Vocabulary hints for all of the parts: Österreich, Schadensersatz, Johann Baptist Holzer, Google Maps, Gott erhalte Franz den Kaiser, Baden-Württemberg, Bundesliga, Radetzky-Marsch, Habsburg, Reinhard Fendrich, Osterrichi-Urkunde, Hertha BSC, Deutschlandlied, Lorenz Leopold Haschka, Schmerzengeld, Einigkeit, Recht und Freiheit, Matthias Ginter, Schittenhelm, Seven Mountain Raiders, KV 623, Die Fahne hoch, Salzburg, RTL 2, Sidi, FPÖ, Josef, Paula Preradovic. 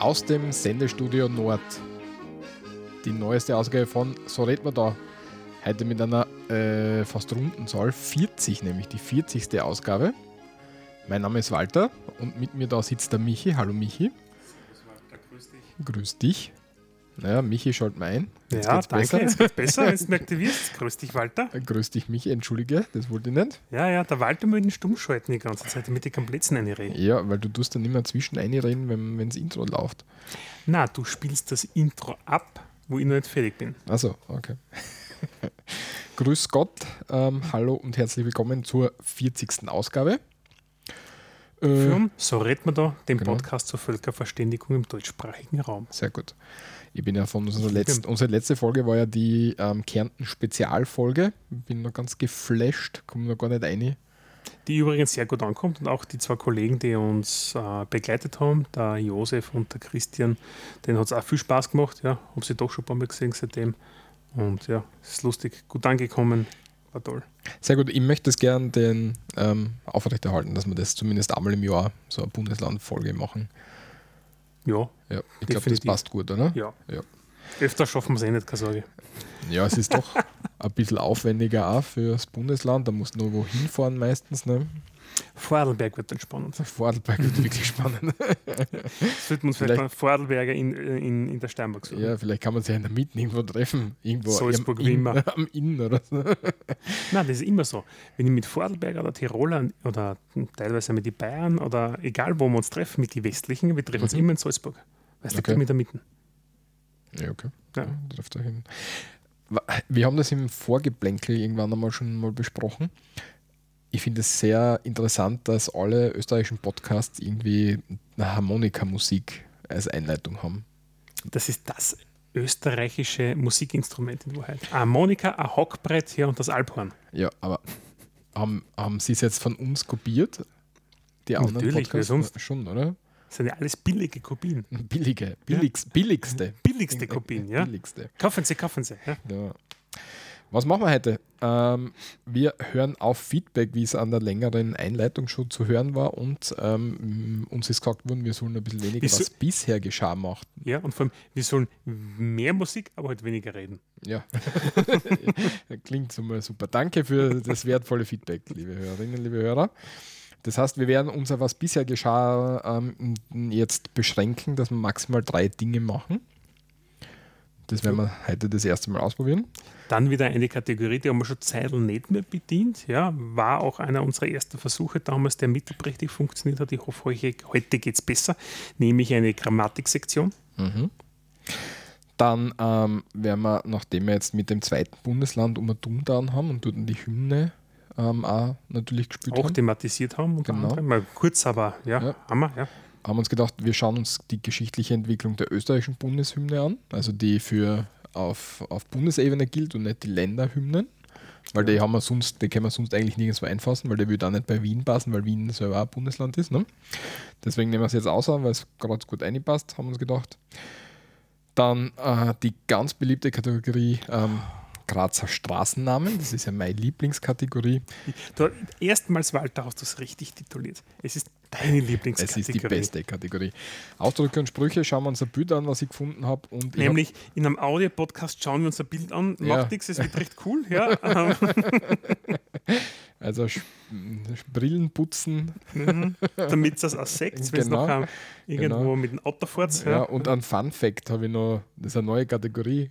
Aus dem Sendestudio Nord. Die neueste Ausgabe von So Reden wir da. Heute mit einer fast runden Zahl, 40, nämlich die 40. Ausgabe. Mein Name ist Walter und mit mir da sitzt der Michi. Hallo Michi. Walter, grüß dich. Grüß dich. Naja, Michi, schalt mal ein. Jetzt ja, geht's danke, jetzt geht's besser, jetzt merkt ihr, wie es ist. Grüß dich, Walter. Grüß dich, Michi, entschuldige, das wollte ich nicht. Ja, der Walter muss den stumm schalten die ganze Zeit, damit die Kompletzen reinreden. Ja, weil du tust dann immer zwischen einreden, wenn das Intro läuft. Na, du spielst das Intro ab, wo ich noch nicht fertig bin. Ach so, okay. Grüß Gott, hallo und herzlich willkommen zur 40. Ausgabe. Für, so reden wir da, den genau. Podcast zur Völkerverständigung im deutschsprachigen Raum. Sehr gut. Ich bin ja von unserer letzten Folge war ja die Kärnten-Spezialfolge. Bin noch ganz geflasht, komme noch gar nicht rein. Die übrigens sehr gut ankommt und auch die zwei Kollegen, die uns begleitet haben, der Josef und der Christian, denen hat es auch viel Spaß gemacht. Ja, habe sie doch schon ein paar Mal gesehen seitdem. Und ja, ist lustig, gut angekommen, war toll. Sehr gut, ich möchte es gern den aufrechterhalten, dass wir das zumindest einmal im Jahr so eine Bundeslandfolge machen. Ja, ich glaube, das passt gut, oder? Ja. Öfter schaffen wir es eh nicht, keine Sorge. Ja, es ist doch ein bisschen aufwendiger auch fürs Bundesland. Da musst du nur wohin fahren meistens. Ne? Vorarlberg wird dann spannend. Vorarlberg wird wirklich spannend. Das wird man vielleicht mal Vorarlberger in der Steiermark suchen. Ja, vielleicht kann man sich ja in der Mitte irgendwo treffen. Irgendwo Salzburg, wie immer. Am Inn oder so. Nein, das ist immer so. Wenn ich mit Vorarlberger oder Tiroler oder teilweise mit den Bayern oder egal wo wir uns treffen, mit den Westlichen, wir treffen uns immer in Salzburg. Weißt du, okay. Mit der Mitte. Ja, okay. Ja. Trifft euch hin. Wir haben das im Vorgeplänkel irgendwann einmal schon besprochen. Ich finde es sehr interessant, dass alle österreichischen Podcasts irgendwie eine Harmonikamusik als Einleitung haben. Das ist das österreichische Musikinstrument in Wahrheit. Eine Harmonika, ein Hockbrett hier und das Alphorn. Ja, aber haben Sie es jetzt von uns kopiert? Die anderen natürlich, Podcasts sonst schon, oder? Das sind ja alles billige Kopien. Billigste. Billigste Kopien, ja. Billigste. Kaufen Sie. Ja. Was machen wir heute? Wir hören auf Feedback, wie es an der längeren Einleitung schon zu hören war und uns ist gesagt worden, wir sollen ein bisschen weniger, was bisher geschah, machen. Ja, und vor allem, wir sollen mehr Musik, aber halt weniger reden. Ja, klingt super. Danke für das wertvolle Feedback, liebe Hörerinnen, liebe Hörer. Das heißt, wir werden unser, was bisher geschah, jetzt beschränken, dass wir maximal 3 Dinge machen. Das werden wir heute das erste Mal ausprobieren. Dann wieder eine Kategorie, die haben wir schon Zeitl nicht mehr bedient. Ja, war auch einer unserer ersten Versuche damals, der mittelprächtig funktioniert hat. Ich hoffe, heute geht es besser. Nämlich eine Grammatiksektion. Dann werden wir, nachdem wir jetzt mit dem zweiten Bundesland um ein Dummdown haben und dort die Hymne auch natürlich gespielt haben. Auch thematisiert haben. Genau. Mal kurz, aber ja. Hammer, ja. Haben uns gedacht, wir schauen uns die geschichtliche Entwicklung der österreichischen Bundeshymne an, also die für auf Bundesebene gilt und nicht die Länderhymnen, weil die haben wir sonst, die können wir sonst eigentlich nirgendwo einfassen, weil der würde auch nicht bei Wien passen, weil Wien selber auch Bundesland ist. Ne? Deswegen nehmen wir es jetzt aus, weil es gerade gut reinpasst, haben wir uns gedacht. Dann die ganz beliebte Kategorie Grazer Straßennamen, das ist ja meine Lieblingskategorie. Erstmals, Walter, hast du es richtig tituliert. Es ist deine Lieblingskategorie. Es ist die beste Kategorie. Ausdrücke und Sprüche, schauen wir uns ein Bild an, was ich gefunden habe. Nämlich in einem Audio-Podcast schauen wir uns ein Bild an. Ja. Macht nichts, es wird recht cool. Ja. Also Brillen putzen. Damit es das auch seht, wenn es noch irgendwo mit dem Auto fährt. Ja, und ein Fun-Fact habe ich noch, das ist eine neue Kategorie.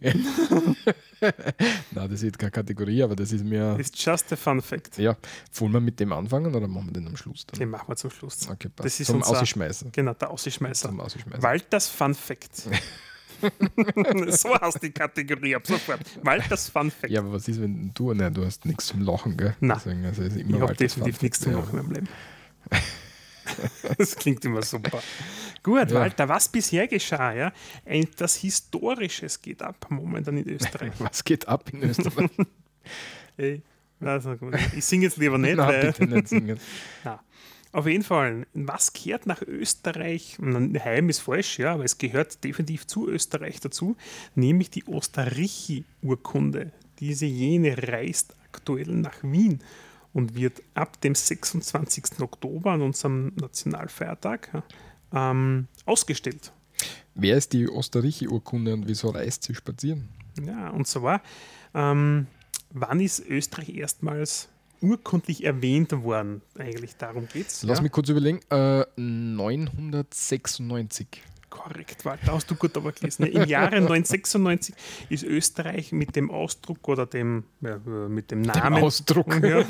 Nein, das ist keine Kategorie, aber das ist mir... Ist just a Fun-Fact. Ja, wollen wir mit dem anfangen oder machen wir den am Schluss? Dann? Den machen wir zum Schluss. Okay, das ist zum Ausschmeißen. Genau, der Ausschmeißer. Walters Fun Fact. So heißt die Kategorie ab sofort. Walters Fun Fact. Ja, aber was ist, wenn du... Nein, du hast nichts zum Lachen, gell? Nein, deswegen, also ist immer ich habe definitiv nichts zum Lachen im Leben. Das klingt immer super. Gut, ja. Walter, was bisher geschah? Ja? Das Historisches geht ab momentan in Österreich. Was geht ab in Österreich? Ey, ich singe jetzt lieber nicht. Nein, bitte nicht singen. Nein. Auf jeden Fall, was gehört nach Österreich? Heim ist falsch, ja, aber es gehört definitiv zu Österreich dazu, nämlich die Osterrichi-Urkunde. Diese jene reist aktuell nach Wien und wird ab dem 26. Oktober an unserem Nationalfeiertag ausgestellt. Wer ist die Osterrichi-Urkunde und wieso reist sie spazieren? Ja, und zwar, wann ist Österreich erstmals urkundlich erwähnt worden? Eigentlich darum geht's. Lass mich kurz überlegen. 996. Korrekt, Walter, hast du gut aber gelesen. Im Jahre 996 ist Österreich mit dem Ausdruck oder mit dem Namen, dem Ausdruck. Ja,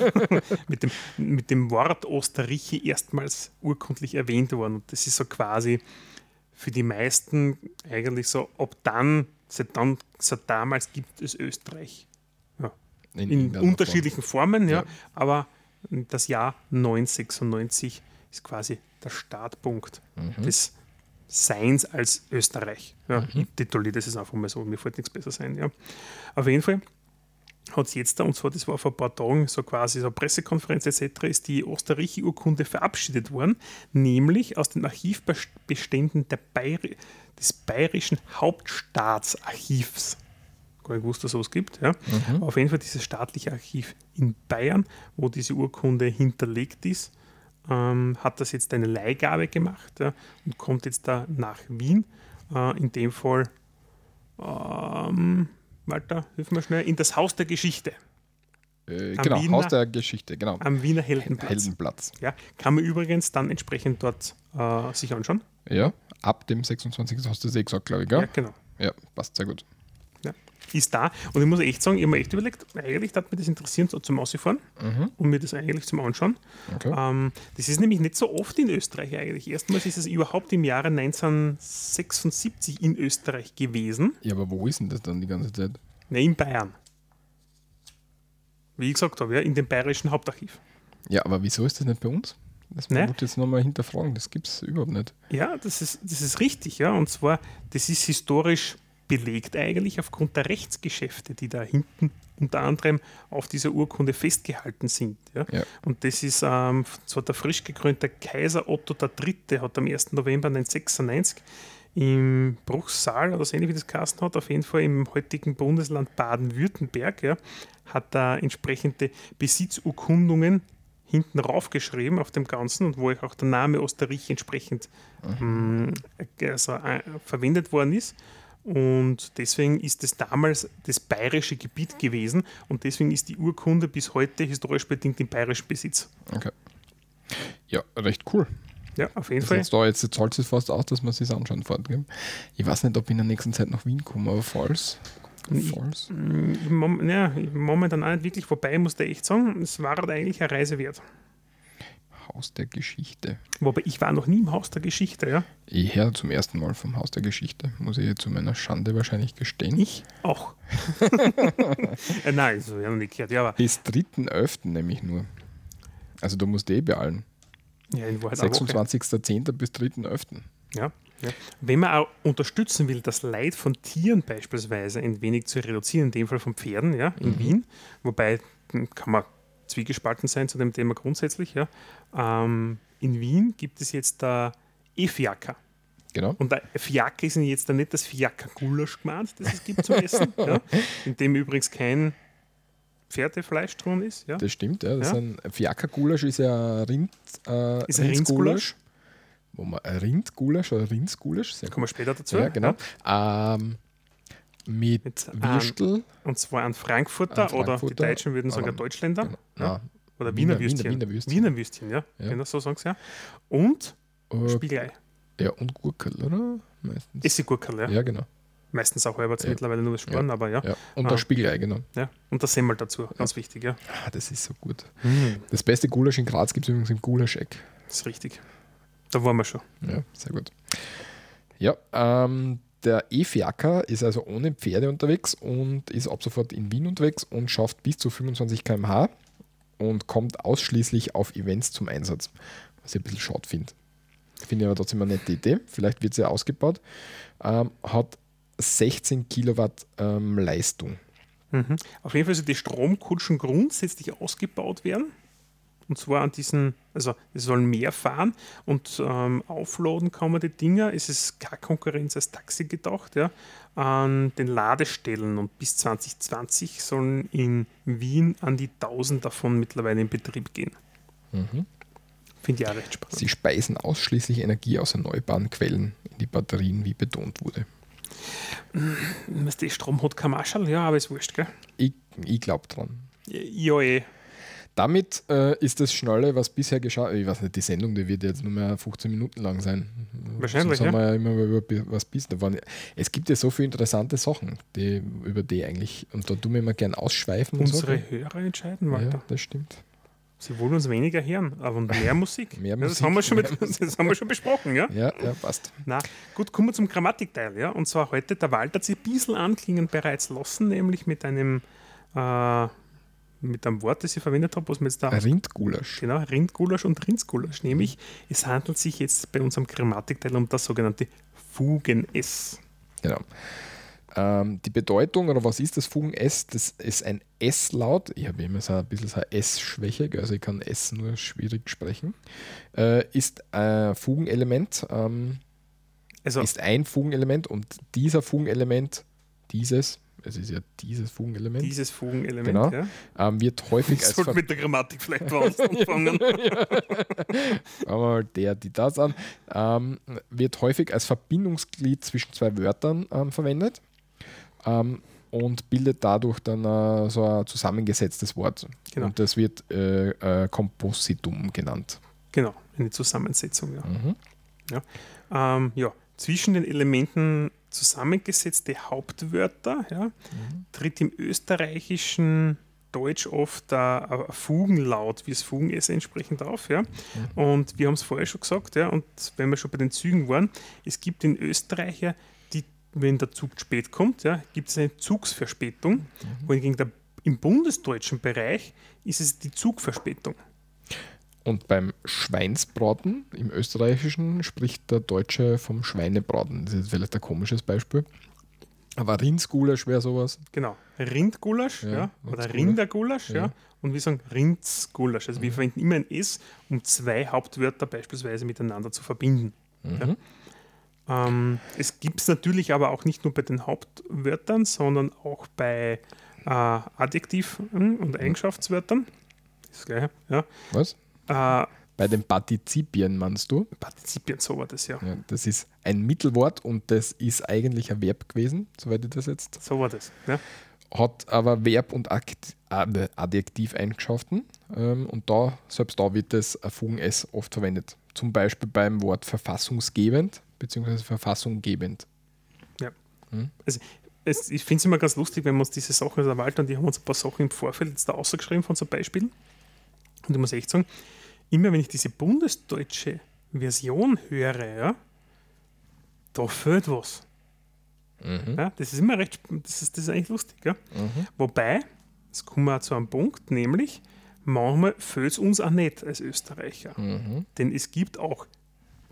mit dem Wort Osterrichi erstmals urkundlich erwähnt worden. Und das ist so quasi für die meisten eigentlich so, seit damals gibt es Österreich. Ja. In unterschiedlichen Formen, ja. Aber das Jahr 996 ist quasi der Startpunkt des Seins als Österreich. Ja, Ich tituliere das jetzt einfach mal so, mir fällt nichts besser ein. Ja. Auf jeden Fall hat es jetzt da, und zwar, das war vor ein paar Tagen, so quasi so Pressekonferenz etc., ist die Osterrichi-Urkunde verabschiedet worden, nämlich aus den Archivbeständen des Bayerischen Hauptstaatsarchivs. Gar nicht gewusst, dass es sowas gibt. Ja. Auf jeden Fall dieses staatliche Archiv in Bayern, wo diese Urkunde hinterlegt ist, hat das jetzt eine Leihgabe gemacht, ja, und kommt jetzt da nach Wien. In dem Fall, Walter, hilf mir schnell, in das Haus der Geschichte. Genau, Wiener, Haus der Geschichte, genau. Am Wiener Heldenplatz. Ja, kann man übrigens dann entsprechend dort sich anschauen. Ja, ab dem 26. hast du es gesagt, glaube ich, gell? Ja, genau. Ja, passt sehr gut. Ja, ist da. Und ich muss echt sagen, ich habe mir echt überlegt, eigentlich hat mich das interessiert, so zum Ausfahren und mir das eigentlich zum Anschauen. Okay. Das ist nämlich nicht so oft in Österreich eigentlich. Erstmals ist es überhaupt im Jahre 1976 in Österreich gewesen. Ja, aber wo ist denn das dann die ganze Zeit? Na, in Bayern. Wie ich gesagt habe, ja, in dem Bayerischen Hauptarchiv. Ja, aber wieso ist das nicht bei uns? Das muss ich jetzt nochmal hinterfragen, das gibt es überhaupt nicht. Ja, das ist richtig, ja. Und zwar, das ist historisch belegt eigentlich aufgrund der Rechtsgeschäfte, die da hinten unter anderem auf dieser Urkunde festgehalten sind. Ja? Ja. Und das ist zwar der frisch gekrönte Kaiser Otto III. Hat am 1. November 1996 im Bruchsal, oder so ähnlich wie das geheißen hat, auf jeden Fall im heutigen Bundesland Baden-Württemberg, ja, hat da entsprechende Besitzurkundungen hinten raufgeschrieben auf dem Ganzen, und wo auch der Name Osterrichi entsprechend verwendet worden ist. Und deswegen ist es damals das bayerische Gebiet gewesen, und deswegen ist die Urkunde bis heute historisch bedingt im bayerischen Besitz. Okay. Ja, recht cool. Ja, auf jeden Fall. Jetzt zahlt es fast aus, dass man es sich anschauen fährt. Gell? Ich weiß nicht, ob ich in der nächsten Zeit nach Wien komme, aber falls. Momentan auch nicht wirklich vorbei, muss ich echt sagen. Es war halt eigentlich eine Reise wert. Haus der Geschichte. Wobei, ich war noch nie im Haus der Geschichte, ja? Ich höre zum ersten Mal vom Haus der Geschichte, muss ich zu meiner Schande wahrscheinlich gestehen. Ich auch. Nein, das habe ich noch nicht gehört. Ja, aber bis 3.11. nämlich nur. Also du musst beeilen. Ja, in Wahrheit 26.10. bis 3.11. Ja. Ja. Wenn man auch unterstützen will, das Leid von Tieren beispielsweise ein wenig zu reduzieren, in dem Fall von Pferden, ja, in Wien, wobei kann man zwiegespalten sein zu dem Thema grundsätzlich. Ja. In Wien gibt es jetzt da E-Fiaker. Genau. Und der Fiaker ist jetzt da nicht das Fiaker-Gulasch gemeint, das es gibt zum Essen, ja, in dem übrigens kein Pferdefleisch drin ist. Ja. Das stimmt, ja. Das Fiaker-Gulasch ist ja Rindgulasch. Rindgulasch oder Rindsgulasch. Da kommen wir später dazu. Ja, genau. Ja. Mit Würstel. Und zwar an Frankfurter, oder die Deutschen würden sagen Deutschländer. Genau. Ja. Oder Wiener Würstchen, ja. Genau, so sagen sie ja. Und Spiegelei. Ja, und Gurkel, oder? Meistens. Ist die Gurkel, ja. Ja, genau. Meistens auch halber, mittlerweile nur das Sporn, aber ja. Und das Spiegelei, genau. Ja. Und das Semmel dazu, ganz wichtig, ja. Ah, das ist so gut. Das beste Gulasch in Graz gibt es übrigens im Gulascheck. Das ist richtig. Da waren wir schon. Ja, sehr gut. Ja, der E-Fiaker ist also ohne Pferde unterwegs und ist ab sofort in Wien unterwegs und schafft bis zu 25 km/h und kommt ausschließlich auf Events zum Einsatz. Was ich ein bisschen schade finde. Finde ich aber trotzdem eine nette Idee. Vielleicht wird sie ja ausgebaut. Hat 16 Kilowatt Leistung. Mhm. Auf jeden Fall soll die Stromkutschen grundsätzlich ausgebaut werden. Und zwar an diesen, also es sollen mehr fahren und aufladen kann man die Dinger. Es ist keine Konkurrenz als Taxi gedacht, ja, an den Ladestellen. Und bis 2020 sollen in Wien an die 1000 davon mittlerweile in Betrieb gehen. Mhm. Finde ich auch recht spannend. Sie speisen ausschließlich Energie aus erneuerbaren Quellen in die Batterien, wie betont wurde. Strom hat kein Marschall, ja, aber ist wurscht, gell? Ich glaube dran. Ja, eh. Damit ist das Schnalle, was bisher geschah. Ich weiß nicht, die Sendung, die wird jetzt nur mehr 15 Minuten lang sein. Wahrscheinlich, ja. Haben wir ja immer über was bis da waren. Es gibt ja so viele interessante Sachen, die, über die eigentlich, und da tun wir immer gern ausschweifen. Unsere und so. Hörer entscheiden, Walter. Ja, das stimmt. Sie wollen uns weniger hören, aber mehr Musik. Mehr Musik, das haben wir schon, besprochen, ja? Ja, passt. Na, gut, kommen wir zum Grammatikteil, ja? Und zwar heute, der Walter hat sich ein bisschen anklingen bereits lassen, nämlich mit einem Wort, das ich verwendet habe, was wir jetzt da... Rindgulasch. Genau, Rindgulasch und Rindsgulasch. Nämlich, es handelt sich jetzt bei unserem Grammatikteil um das sogenannte Fugen-S. Genau. Die Bedeutung, oder was ist das Fugen-S? Das ist ein S-Laut. Ich habe immer so ein bisschen so eine S-Schwäche, also ich kann S nur schwierig sprechen. Ist ein Fugenelement. Ist ein Fugenelement und dieser Fugenelement, dieses Fugenelement. Dieses Fugenelement, genau. Ja. Wird häufig als... Ich sollte mit der Grammatik vielleicht bei uns anfangen. Aber die das an. Wird häufig als Verbindungsglied zwischen zwei Wörtern verwendet. Und bildet dadurch dann so ein zusammengesetztes Wort. Genau. Und das wird Kompositum genannt. Genau, eine Zusammensetzung, ja. Mhm. Ja. Zwischen den Elementen zusammengesetzte Hauptwörter, ja, tritt im österreichischen Deutsch oft ein Fugenlaut, wie es Fugen-S entsprechend auf. Ja. Und wir haben es vorher schon gesagt, ja, und wenn wir schon bei den Zügen waren, es gibt in Österreich ja, wenn der Zug zu spät kommt, ja, gibt es eine Zugsverspätung, wohingegen im bundesdeutschen Bereich ist es die Zugverspätung. Und beim Schweinsbraten im Österreichischen spricht der Deutsche vom Schweinebraten. Das ist vielleicht ein komisches Beispiel. Aber Rindsgulasch wäre sowas. Genau, Rindgulasch, ja, oder Rindergulasch, ja. Und wir sagen Rindsgulasch. Also wir verwenden immer ein S, um zwei Hauptwörter beispielsweise miteinander zu verbinden. Mhm. Ja. Es gibt es natürlich aber auch nicht nur bei den Hauptwörtern, sondern auch bei Adjektiven und Eigenschaftswörtern. Das ist gleich, ja. Was? Bei den Partizipien meinst du? Partizipien, so war das, ja. Das ist ein Mittelwort und das ist eigentlich ein Verb gewesen, soweit ich das jetzt... So war das, ja. Hat aber Verb und Adjektiv Eigenschaften und selbst da wird das Fugen-S oft verwendet. Zum Beispiel beim Wort verfassungsgebend bzw. verfassunggebend. Ja, also... Ich finde es immer ganz lustig, wenn wir uns diese Sachen also Walter und die haben uns ein paar Sachen im Vorfeld jetzt da rausgeschrieben von so Beispielen. Und ich muss echt sagen, immer wenn ich diese bundesdeutsche Version höre, ja, da fehlt was. Mhm. Ja, das ist immer recht, das ist eigentlich lustig. Ja. Mhm. Wobei, jetzt kommen wir auch zu einem Punkt, nämlich manchmal fehlt es uns auch nicht als Österreicher. Mhm. Denn es gibt auch,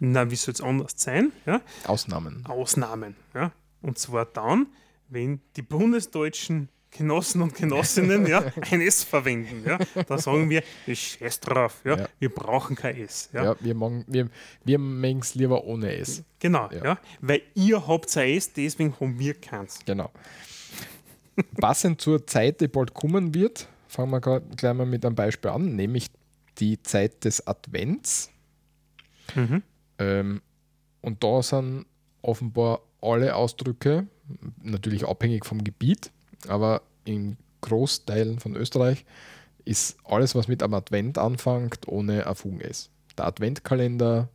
wie soll es anders sein? Ja, Ausnahmen. Ja. Und zwar dann, wenn die bundesdeutschen Genossen und Genossinnen ja, ein S verwenden. Ja. Da sagen wir, scheiß drauf, ja. Wir brauchen kein S. Ja, wir mögen es lieber ohne S. Genau, ja. Weil ihr habt ein S, deswegen haben wir keins. Genau. Passend zur Zeit, die bald kommen wird, fangen wir gleich mal mit einem Beispiel an, nämlich die Zeit des Advents. Mhm. Und da sind offenbar alle Ausdrücke, natürlich abhängig vom Gebiet, aber in Großteilen von Österreich ist alles, was mit einem Advent anfängt, ohne ein Fugen-S. Der Adventkalender,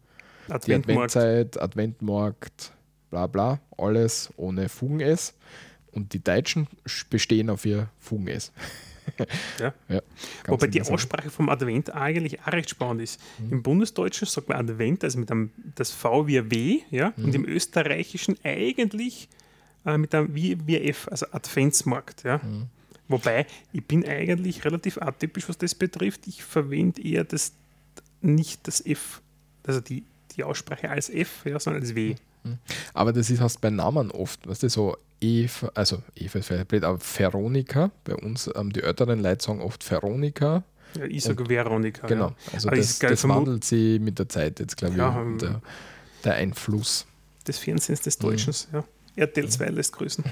die Adventzeit, Adventmarkt, bla bla, alles ohne Fugen-S. Und die Deutschen bestehen auf ihr Fugen-S. Ja. Wobei die Aussprache vom Advent eigentlich auch recht spannend ist. Mhm. Im Bundesdeutschen sagt man Advent, also mit einem das V wie ein W, ja, und im Österreichischen eigentlich mit einem wie ein F, also Adventsmarkt. Ja. Mhm. Wobei, ich bin eigentlich relativ atypisch, was das betrifft. Ich verwende eher nicht das F, also die Aussprache als F, ja, sondern als W. Aber das heißt bei Namen oft, weißt du, so Eva, also Eva ist vielleicht blöd, aber Veronika, bei uns die älteren Leute sagen oft Veronika. Ja, ich sage Veronika. Genau, ja. Also aber das wandelt sich mit der Zeit jetzt, glaube ich, ja, der Einfluss. Des Fernsehens, des Deutschen, ja. RTL 2 lässt grüßen.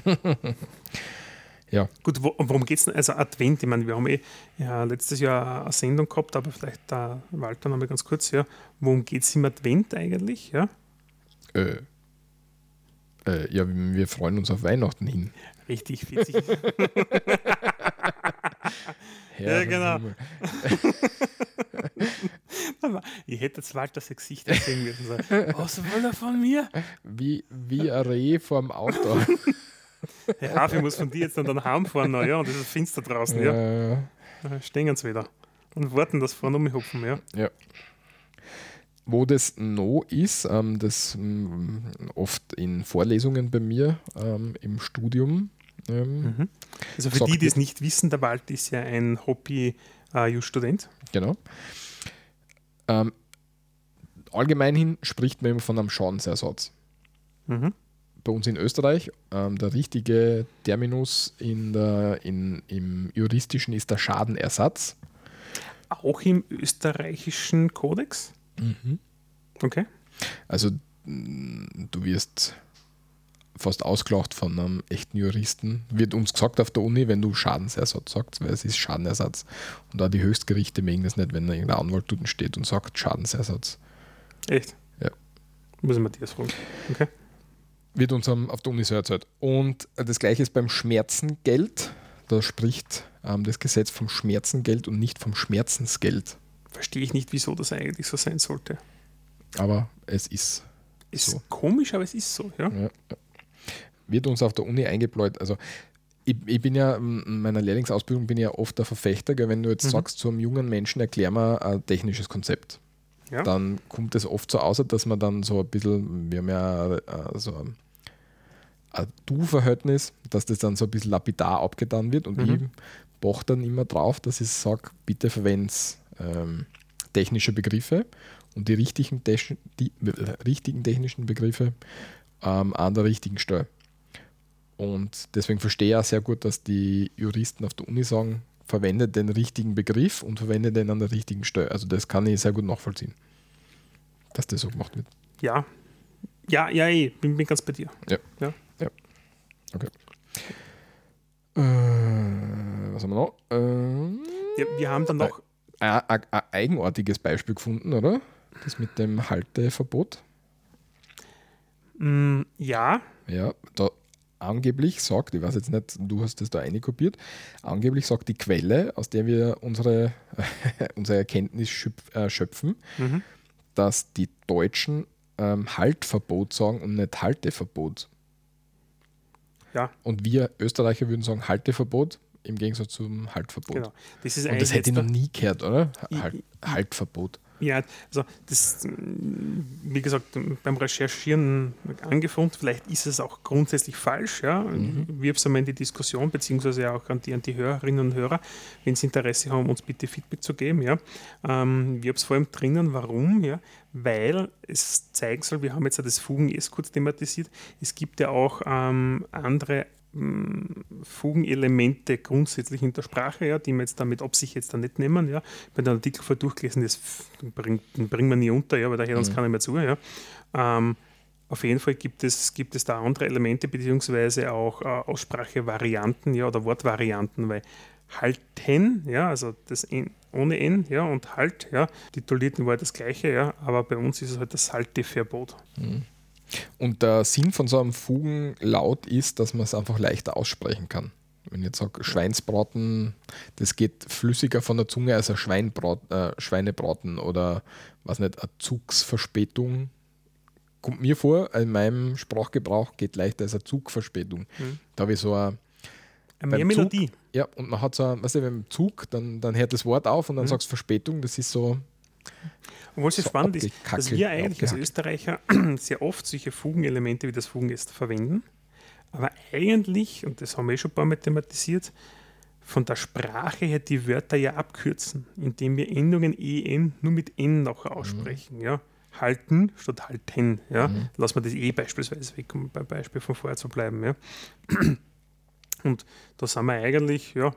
Ja. Gut, worum geht es denn? Also Advent, ich meine, wir haben letztes Jahr eine Sendung gehabt, aber vielleicht der Walter noch mal ganz kurz, ja. Worum geht es im Advent eigentlich, ja? Ja, wir freuen uns auf Weihnachten hin. Richtig, witzig. Ja, genau. Ich hätte jetzt Walter sein Gesicht erzählen müssen. So, was will er von mir? Wie ein Reh vorm Auto. Herr Hafi, ich muss von dir jetzt dann heimfahren, na ja, und das ist finster draußen, ja. Stehen uns wieder und warten, dass vorne umhupfen, ja. Ja. Wo das No ist, das oft in Vorlesungen bei mir im Studium. Also für die, die es nicht wissen, der Walter ist ja ein Hobby-Just-Student. Genau. Allgemein hin spricht man immer von einem Schadensersatz. Mhm. Bei uns in Österreich, der richtige Terminus im Juristischen ist der Schadenersatz. Auch im österreichischen Kodex? Mhm. Okay. Also du wirst fast ausgelacht von einem echten Juristen. Wird uns gesagt auf der Uni, wenn du Schadensersatz sagst, weil es ist Schadenersatz. Und auch die Höchstgerichte mögen das nicht, wenn da irgendein Anwalt dort steht und sagt Schadensersatz. Echt? Ja. Muss ich Matthias fragen. Okay. Wird uns auf der Uni so erzählt. Und das Gleiche ist beim Schmerzengeld. Da spricht das Gesetz vom Schmerzengeld und nicht vom Schmerzensgeld. Verstehe ich nicht, wieso das eigentlich so sein sollte. Aber es ist so. Ist komisch, aber es ist so. Ja. Wird uns auf der Uni eingebläut. Also ich bin ja, in meiner Lehrlingsausbildung bin ich ja oft der Verfechter, wenn du jetzt sagst, zu einem jungen Menschen erklär mal ein technisches Konzept. Ja. Dann kommt es oft so aus, dass man dann so ein bisschen, wir haben ja so ein Du-Verhältnis, dass das dann so ein bisschen lapidar abgetan wird und ich poche dann immer drauf, dass ich sage, bitte verwend's technische Begriffe und die richtigen, richtigen technischen Begriffe an der richtigen Stelle. Und deswegen verstehe ich auch sehr gut, dass die Juristen auf der Uni sagen, verwendet den richtigen Begriff und verwendet den an der richtigen Stelle. Also das kann ich sehr gut nachvollziehen, dass das so gemacht wird. Ja, ich bin ganz bei dir. Ja. Okay. Was haben wir noch? Wir haben dann noch ein eigenartiges Beispiel gefunden, oder? Das mit dem Halteverbot. Ja, da angeblich sagt, ich weiß jetzt nicht, du hast das da reinkopiert, angeblich sagt die Quelle, aus der wir unsere Erkenntnis schöpfen, dass die Deutschen Haltverbot sagen und nicht Halteverbot. Ja. Und wir Österreicher würden sagen Halteverbot im Gegensatz zum Haltverbot. Genau. Das ist und das hätte ich noch nie gehört, oder? Haltverbot. Ja, also das, wie gesagt, beim Recherchieren angefunden, vielleicht ist es auch grundsätzlich falsch, ja. Wirf es einmal in die Diskussion, beziehungsweise auch an die Hörerinnen und Hörer, wenn sie Interesse haben, uns bitte Feedback zu geben, ja. Wirf es vor allem drinnen, warum, ja, weil es zeigen soll, wir haben jetzt auch das Fugen-S kurz thematisiert, es gibt ja auch andere Fugenelemente grundsätzlich in der Sprache, ja, die wir jetzt damit Absicht jetzt da nicht nehmen. Ja. Bei den Artikel vor durchgelesen, den bringt man nie unter, ja, weil da hört uns keiner mehr zu. Ja. Auf jeden Fall gibt es da andere Elemente, beziehungsweise auch Aussprachevarianten, ja, oder Wortvarianten, weil halten, ja, also das N, ohne N, ja, und halt, ja, titulierten war das Gleiche, ja, aber bei uns ist es halt das Halteverbot. Und der Sinn von so einem Fugenlaut ist, dass man es einfach leichter aussprechen kann. Wenn ich jetzt sage, Schweinsbraten, das geht flüssiger von der Zunge als ein Schweinebraten oder was nicht, eine Zugsverspätung. Kommt mir vor, in meinem Sprachgebrauch geht leichter als eine Zugverspätung. Da habe ich so eine Melodie. Zug, ja, und man hat so ein, weißt du, beim Zug, dann hört das Wort auf und dann sagst du Verspätung, das ist so. Obwohl es so spannend ist, dass wir eigentlich als Österreicher sehr oft solche Fugenelemente wie das Fugen-S verwenden, aber eigentlich, und das haben wir schon ein paar Mal thematisiert, von der Sprache her die Wörter ja abkürzen, indem wir Endungen EN nur mit N nachher aussprechen. Ja. halten statt halten. Ja? Mhm. Lassen wir das beispielsweise weg, um beim Beispiel von vorher zu bleiben. Ja? Und da sind wir eigentlich, ja,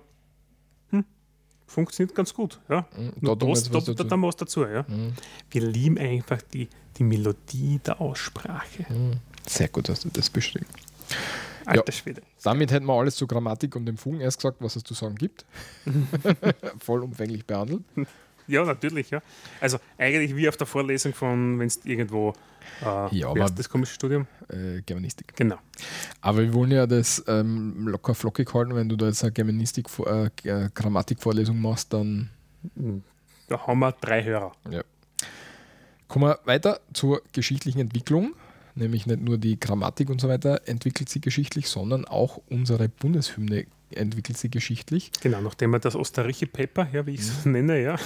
funktioniert ganz gut. Ja? Da tun wir was dazu. Ja? Mhm. Wir lieben einfach die Melodie der Aussprache. Mhm. Sehr gut, dass du das beschrieben. Alter Schwede. Ja, damit hätten wir alles zur Grammatik und dem Fugen-S gesagt, was es zu sagen gibt. Vollumfänglich behandelt. Ja, natürlich, ja. Also eigentlich wie auf der Vorlesung von, wenn es irgendwo das komische Studium? Germanistik. Genau. Aber wir wollen ja das locker flockig halten, wenn du da jetzt eine Grammatikvorlesung machst, dann... Da haben wir 3 Hörer. Ja. Kommen wir weiter zur geschichtlichen Entwicklung. Nämlich nicht nur die Grammatik und so weiter entwickelt sie geschichtlich, sondern auch unsere Bundeshymne entwickelt sie geschichtlich. Genau, nachdem wir das Osterrichi-Pepper, ja, wie ich es nenne, ja,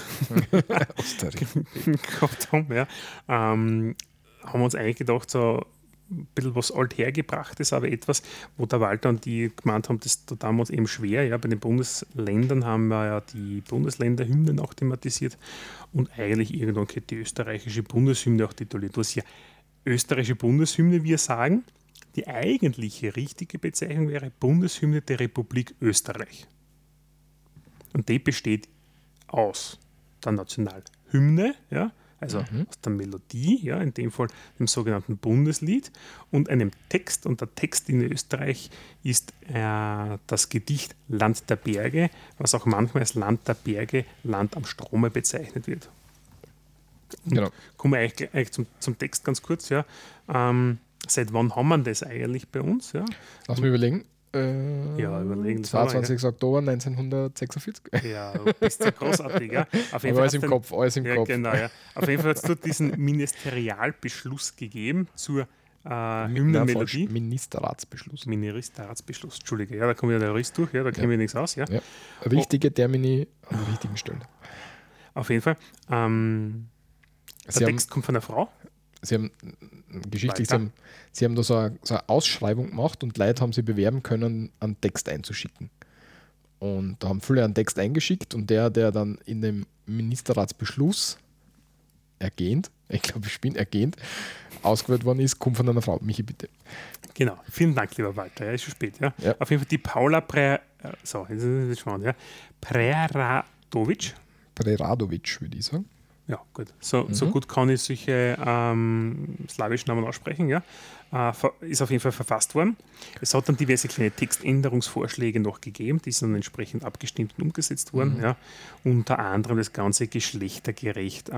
gehabt haben, ja, haben wir uns eigentlich gedacht, so ein bisschen was Althergebrachtes, aber etwas, wo der Walter und die gemeint haben, das da damals eben schwer. Ja, bei den Bundesländern haben wir ja die Bundesländerhymnen auch thematisiert und eigentlich irgendwann geht die österreichische Bundeshymne auch tituliert, was ja österreichische Bundeshymne, wir sagen, die eigentliche richtige Bezeichnung wäre Bundeshymne der Republik Österreich. Und die besteht aus der Nationalhymne, ja, also aus der Melodie, ja, in dem Fall dem sogenannten Bundeslied und einem Text. Und der Text in Österreich ist das Gedicht Land der Berge, was auch manchmal als Land der Berge, Land am Strome bezeichnet wird. Und genau. Kommen wir eigentlich zum Text ganz kurz. Ja. Seit wann haben wir das eigentlich bei uns? Ja? Lass mich überlegen. Überlegen. 22. Oktober 1946. Ja, du bist ja großartig. Ja. Alles im Kopf. Genau, ja. Auf jeden Fall hat es dort diesen Ministerialbeschluss gegeben zur Hymnenmelodie. Ministerratsbeschluss, Entschuldige. Ja, da kommt ja der Riss durch, ja, da kennen wir nichts aus. Ja. Ja. Richtige Termini an der richtigen Stelle. Auf jeden Fall. Der Text kommt von einer Frau. Sie haben da so eine Ausschreibung gemacht und Leute haben sie bewerben können, einen Text einzuschicken. Und da haben viele einen Text eingeschickt und der dann in dem Ministerratsbeschluss ausgewählt worden ist, kommt von einer Frau. Michi, bitte. Genau. Vielen Dank, lieber Walter. Ja, ist schon spät. Ja. Ja. Auf jeden Fall die Paula Preradovic, würde ich sagen. Ja, gut. So gut kann ich solche slawischen Namen aussprechen. Ja. Ist auf jeden Fall verfasst worden. Es hat dann diverse kleine Textänderungsvorschläge noch gegeben, die sind dann entsprechend abgestimmt und umgesetzt worden. Mhm. Ja. Unter anderem das Ganze geschlechtergerecht zu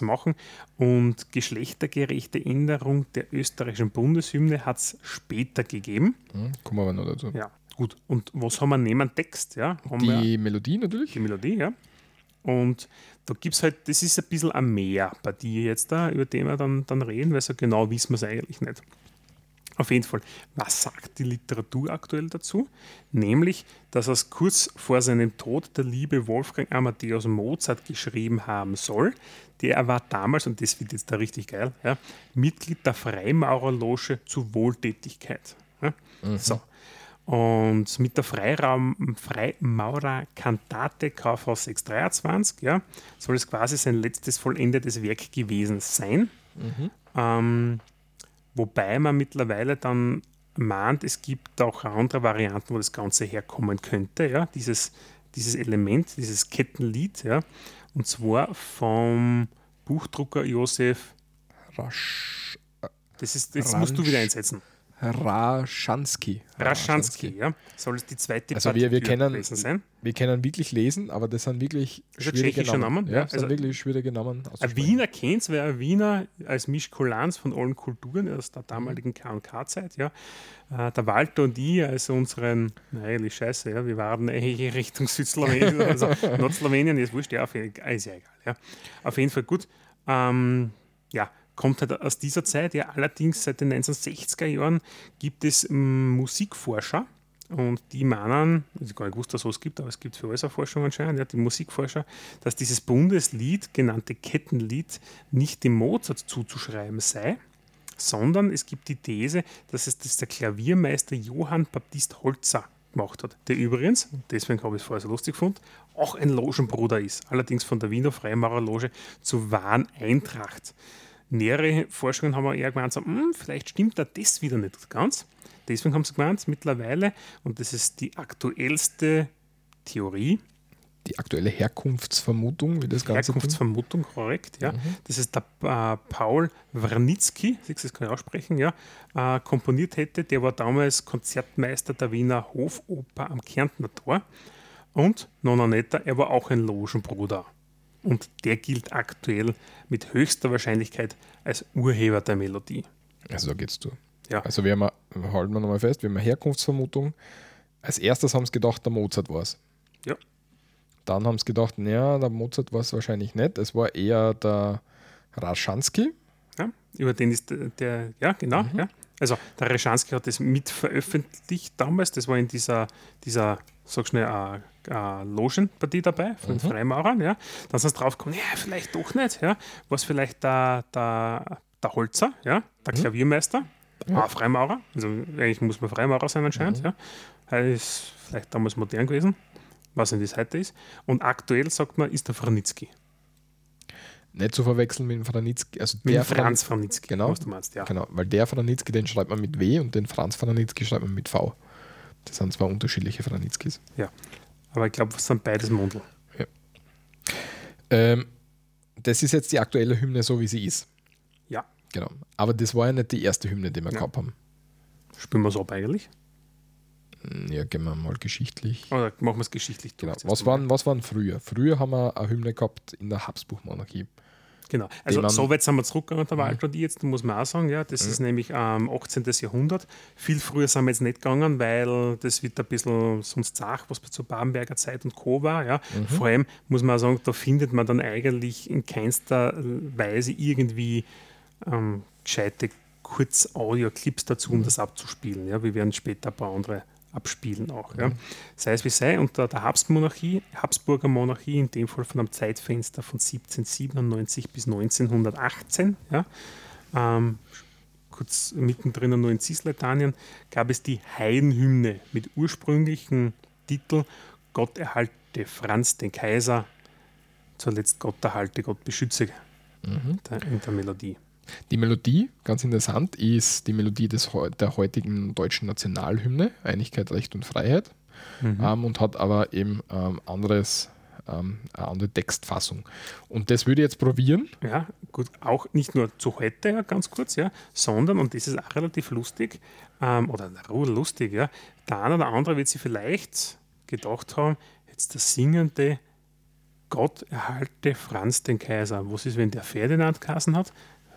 machen. Und geschlechtergerechte Änderung der österreichischen Bundeshymne hat es später gegeben. Mhm. Kommen wir aber noch dazu. Ja. Gut, und was haben wir neben Text? Ja? Melodie natürlich. Die Melodie, ja. Und da gibt es halt, das ist ein bisschen ein Meer bei dir jetzt da, über den wir dann reden, weil so genau wissen wir es eigentlich nicht. Auf jeden Fall, was sagt die Literatur aktuell dazu? Nämlich, dass er es kurz vor seinem Tod der liebe Wolfgang Amadeus Mozart geschrieben haben soll. Der war damals, und das wird jetzt da richtig geil, ja, Mitglied der Freimaurerloge zur Wohltätigkeit. Ja? Mhm. So. Und mit der Freimaurer-Kantate KV 623 ja, soll es quasi sein letztes vollendetes Werk gewesen sein. Mhm. Wobei man mittlerweile dann mahnt, es gibt auch andere Varianten, wo das Ganze herkommen könnte. Ja, dieses Element, dieses Kettenlied. Ja, und zwar vom Buchdrucker Josef. Rasch. Das musst du wieder einsetzen. Raschanski, ja. Soll es die zweite gewesen sein? Wir können wirklich lesen, aber das sind wirklich schwierige Namen. Ja, das sind wirklich schwierige Namen. Ein Wiener kennt es, weil ein Wiener als Mischkulanz von allen Kulturen aus der damaligen K&K-Zeit, ja. Der Walter und ich, also unseren, eigentlich scheiße, ja, wir waren eigentlich Richtung Südslowenien, also Nordslowenien, ist wurscht, ja, ist ja egal. Ja. Auf jeden Fall gut. Kommt halt aus dieser Zeit, ja, allerdings seit den 1960er Jahren gibt es Musikforscher und die meinen, ich habe gar nicht gewusst, dass es sowas gibt, aber es gibt für alles eine Forschung anscheinend, ja, die Musikforscher, dass dieses Bundeslied, genannte Kettenlied, nicht dem Mozart zuzuschreiben sei, sondern es gibt die These, dass es der Klaviermeister Johann Baptist Holzer gemacht hat, der übrigens, deswegen habe ich es vorher so lustig gefunden, auch ein Logenbruder ist, allerdings von der Wiener Freimaurerloge zur wahren Eintracht. Nähere Forschungen haben wir eher gemeint, so, vielleicht stimmt da das wieder nicht ganz. Deswegen haben sie gemeint, mittlerweile, und das ist die aktuellste Theorie, die aktuelle Herkunftsvermutung, wie das Ganze Herkunftsvermutung, tun? Korrekt, ja. Mhm. Das ist der Paul Wernitzki, das kann ich aussprechen, ja, komponiert hätte. Der war damals Konzertmeister der Wiener Hofoper am Kärntner Tor. Und, non netter, er war auch ein Logenbruder. Und der gilt aktuell mit höchster Wahrscheinlichkeit als Urheber der Melodie. Also da geht's durch. Ja. Also halten wir nochmal fest, wir haben eine Herkunftsvermutung. Als erstes haben sie gedacht, der Mozart war es. Ja. Dann haben sie gedacht, naja, der Mozart war es wahrscheinlich nicht. Es war eher der Raschanski. Ja, über den ist der ja, genau. Mhm. Ja. Also der Raschanski hat das mit veröffentlicht damals. Das war in dieser sag schnell, Logenpartie dabei, von den Freimaurern. Ja. Dann sind sie draufgekommen, ja, vielleicht doch nicht. Ja. War es vielleicht der Holzer, ja, der Klaviermeister, der Freimaurer. Also eigentlich muss man Freimaurer sein anscheinend. Mhm. Ja. Er ist vielleicht damals modern gewesen. Was nicht das heute ist. Und aktuell, sagt man, ist der Franitzky. Nicht zu verwechseln mit dem Franitzky. Also mit der Franz Franitzky, genau, was du meinst, ja. Genau, weil der Franitzky, den schreibt man mit W und den Franz Franitzky schreibt man mit V. Das sind zwei unterschiedliche Franitzkys. Ja, aber ich glaube, es sind beides Mundl. Ja. Das ist jetzt die aktuelle Hymne, so wie sie ist. Ja. Genau, aber das war ja nicht die erste Hymne, die wir gehabt haben. Spielen wir es ab eigentlich? Ja, gehen wir mal geschichtlich. Oder machen wir es geschichtlich. Genau. Was waren früher? Früher haben wir eine Hymne gehabt in der Habsburg-Monarchie. Genau. Also so weit sind wir zurückgegangen, der Walter, jetzt, muss man auch sagen. Ja, das ist nämlich 18. Jahrhundert. Viel früher sind wir jetzt nicht gegangen, weil das wird ein bisschen sonst zach, was zur Babenberger Zeit und Co. war. Ja. Mhm. Vor allem muss man auch sagen, da findet man dann eigentlich in keinster Weise irgendwie gescheite Kurz-Audio-Clips dazu, um das abzuspielen. Ja. Wir werden später ein paar andere abspielen auch. Ja. Sei es wie sei, unter der Habsburger Monarchie, in dem Fall von einem Zeitfenster von 1797 bis 1918, ja, kurz mittendrin nur in Cisleithanien, gab es die Haydnhymne mit ursprünglichem Titel Gott erhalte Franz den Kaiser, zuletzt Gott erhalte, Gott beschütze, in der Melodie. Die Melodie, ganz interessant, ist die Melodie der heutigen deutschen Nationalhymne, Einigkeit, Recht und Freiheit, und hat aber eben eine andere Textfassung. Und das würde ich jetzt probieren. Ja, gut, auch nicht nur zu heute, ja, ganz kurz, ja, sondern, und das ist auch relativ lustig, ja, der eine oder andere wird sich vielleicht gedacht haben, jetzt der singende Gott erhalte Franz den Kaiser. Was ist, wenn der Ferdinand geheißen hat?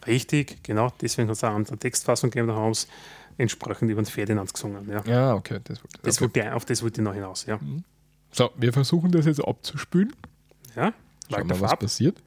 Richtig, genau, deswegen hat es auch an der Textfassung gegeben, da haben sie entsprechend über den Ferdinand gesungen. Ja, okay. Auf das wollte ich noch hinaus, ja. So, wir versuchen das jetzt abzuspülen. Ja, schauen wir, was passiert.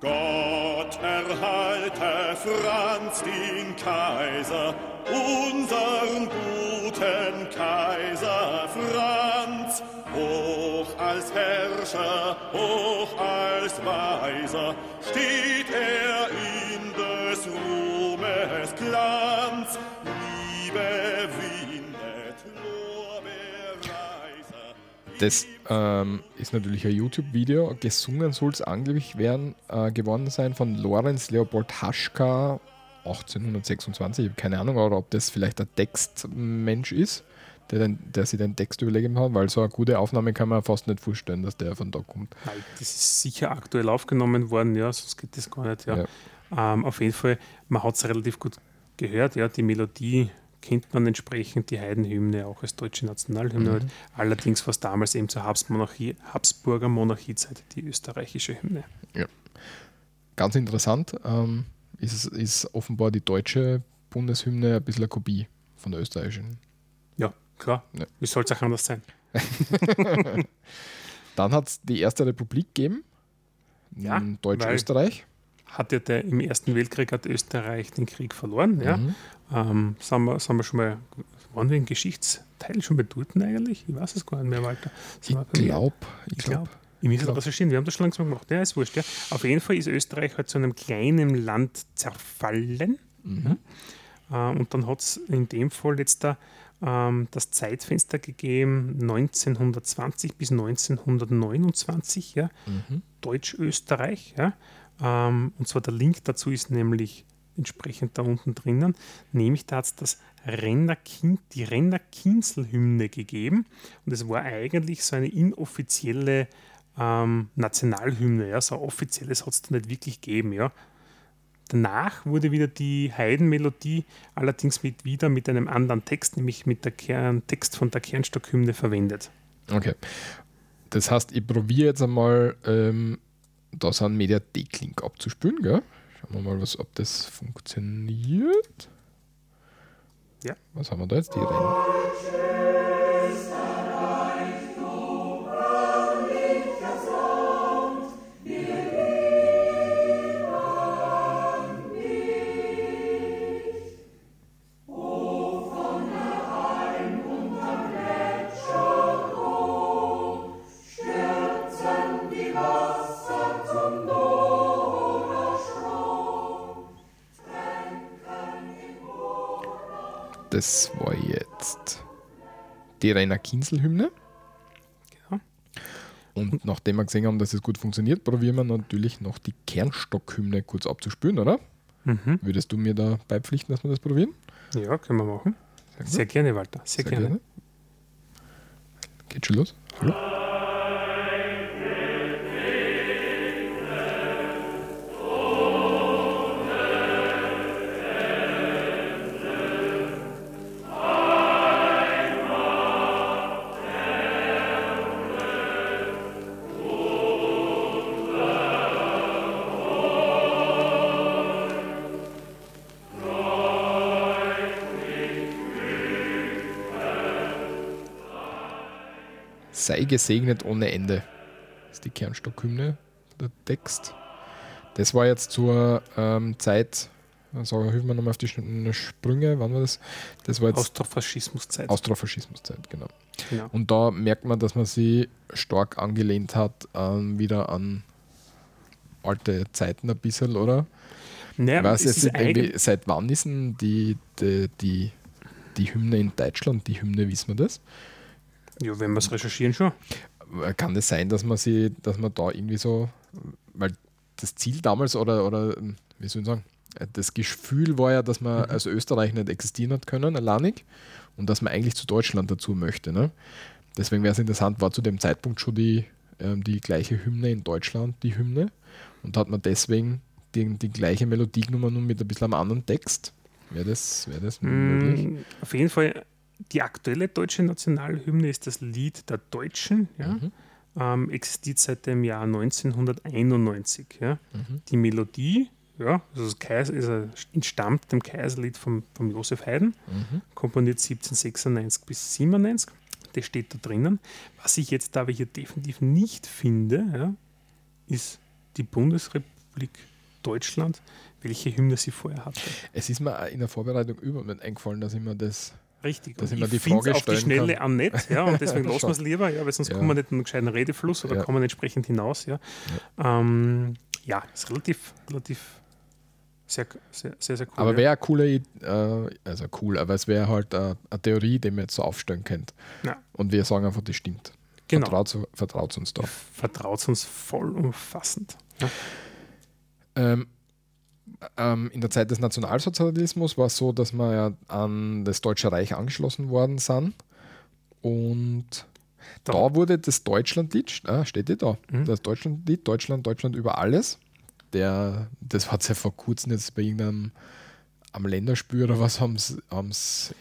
Gott erhalte Franz den Kaiser, unseren guten Kaiser Franz, hoch als Herrscher, hoch als Weiser, steht in des Ruhmes Glanz, Liebe windet Lorbeereiser. Das ist natürlich ein YouTube-Video, gesungen soll es angeblich geworden sein von Lorenz Leopold Haschka, 1826, ich habe keine Ahnung, oder ob das vielleicht ein Textmensch ist, der sich den Text überlegen hat, weil so eine gute Aufnahme kann man fast nicht vorstellen, dass der von da kommt. Nein, das ist sicher aktuell aufgenommen worden, ja, sonst geht das gar nicht. Ja. Ja. Auf jeden Fall, man hat es relativ gut gehört, ja, die Melodie kennt man entsprechend, die Haydnhymne auch als deutsche Nationalhymne. Halt. Allerdings war es damals eben zur Habsburger Monarchiezeit die österreichische Hymne. Ja. Ganz interessant, ist offenbar die deutsche Bundeshymne ein bisschen eine Kopie von der österreichischen. Ja, klar. Ja. Wie soll es auch anders sein? Dann hat es die erste Republik gegeben, ja, in Deutsch-Österreich. Im Ersten Weltkrieg hat Österreich den Krieg verloren. Ja. Sind wir schon mal, waren wir im Geschichtsteil schon bei Durten eigentlich? Ich weiß es gar nicht mehr, Walter. Ich glaube. Ich muss das verstehen, wir haben das schon langsam gemacht. Ja, ist wurscht. Ja. Auf jeden Fall ist Österreich halt zu einem kleinen Land zerfallen. Mhm. Und dann hat es in dem Fall jetzt da das Zeitfenster gegeben, 1920 bis 1929, ja, mhm. Deutsch-Österreich. Ja, und zwar der Link dazu ist nämlich entsprechend da unten drinnen, nämlich da hat es die Renner-Kienzl-Hymne gegeben und es war eigentlich so eine inoffizielle Nationalhymne, ja, so ein offizielles hat es da nicht wirklich gegeben, ja. Danach wurde wieder die Heidenmelodie, allerdings wieder mit einem anderen Text, nämlich mit dem Text von der Kernstockhymne verwendet. Okay, das heißt, ich probiere jetzt einmal da so einen Mediathek-Link abzuspülen, gell? Schauen wir mal, ob das funktioniert. Ja. Was haben wir da jetzt? Die Reihen. Das war jetzt die Renner-Kienzl-Hymne. Genau. Und nachdem wir gesehen haben, dass es gut funktioniert, probieren wir natürlich noch die Kernstockhymne kurz abzuspülen, oder? Mhm. Würdest du mir da beipflichten, dass wir das probieren? Ja, können wir machen. Sehr gerne, Walter. Sehr gerne. Geht schon los. Hallo. Sei gesegnet ohne Ende. Das ist die Kernstockhymne, der Text. Das war jetzt zur Zeit, also hilf mir nochmal auf die Sprünge, wann war das? Das war jetzt Austrofaschismuszeit. Austrofaschismuszeit, genau. Und da merkt man, dass man sie stark angelehnt hat, wieder an alte Zeiten ein bisschen, oder? Naja, was ist seit wann ist denn die Hymne in Deutschland, die Hymne, wissen wir das? Ja, wenn wir es recherchieren schon. Kann es sein, dass man da irgendwie so, weil das Ziel damals oder wie soll ich sagen, das Gefühl war ja, dass man als Österreich nicht existieren hat können, alleinig, und dass man eigentlich zu Deutschland dazu möchte. Ne? Deswegen wäre es interessant, war zu dem Zeitpunkt schon die gleiche Hymne in Deutschland, die Hymne, und hat man deswegen die gleiche Melodie genommen, nur mit ein bisschen einem anderen Text. Wäre das möglich? Auf jeden Fall. Die aktuelle deutsche Nationalhymne ist das Lied der Deutschen, ja? Mhm. Existiert seit dem Jahr 1991. Ja? Mhm. Die Melodie, ja, also entstammt dem Kaiserlied vom Josef Haydn, komponiert 1796 bis 97. Das steht da drinnen. Was ich jetzt aber hier definitiv nicht finde, ja, ist die Bundesrepublik Deutschland, welche Hymne sie vorher hatte. Es ist mir in der Vorbereitung überhaupt eingefallen, dass ich mir das... Richtig, dass ich finde es auf die Schnelle auch nicht, ja, und deswegen lassen wir es lieber, ja, weil sonst kommen wir nicht in einen gescheiten Redefluss oder kommen entsprechend hinaus. Ja, ist relativ sehr cool. Aber wäre eine coole, aber es wäre halt eine Theorie, die man jetzt so aufstellen könnte. Ja. Und wir sagen einfach, das stimmt. Genau. Vertraut uns da. Vertraut uns vollumfassend. Ja. In der Zeit des Nationalsozialismus war es so, dass wir ja an das Deutsche Reich angeschlossen worden sind und da wurde das Deutschlandlied, steht ja da, das Deutschlandlied, Deutschland über alles, das hat es ja vor kurzem jetzt bei irgendeinem am Länderspiel oder was haben sie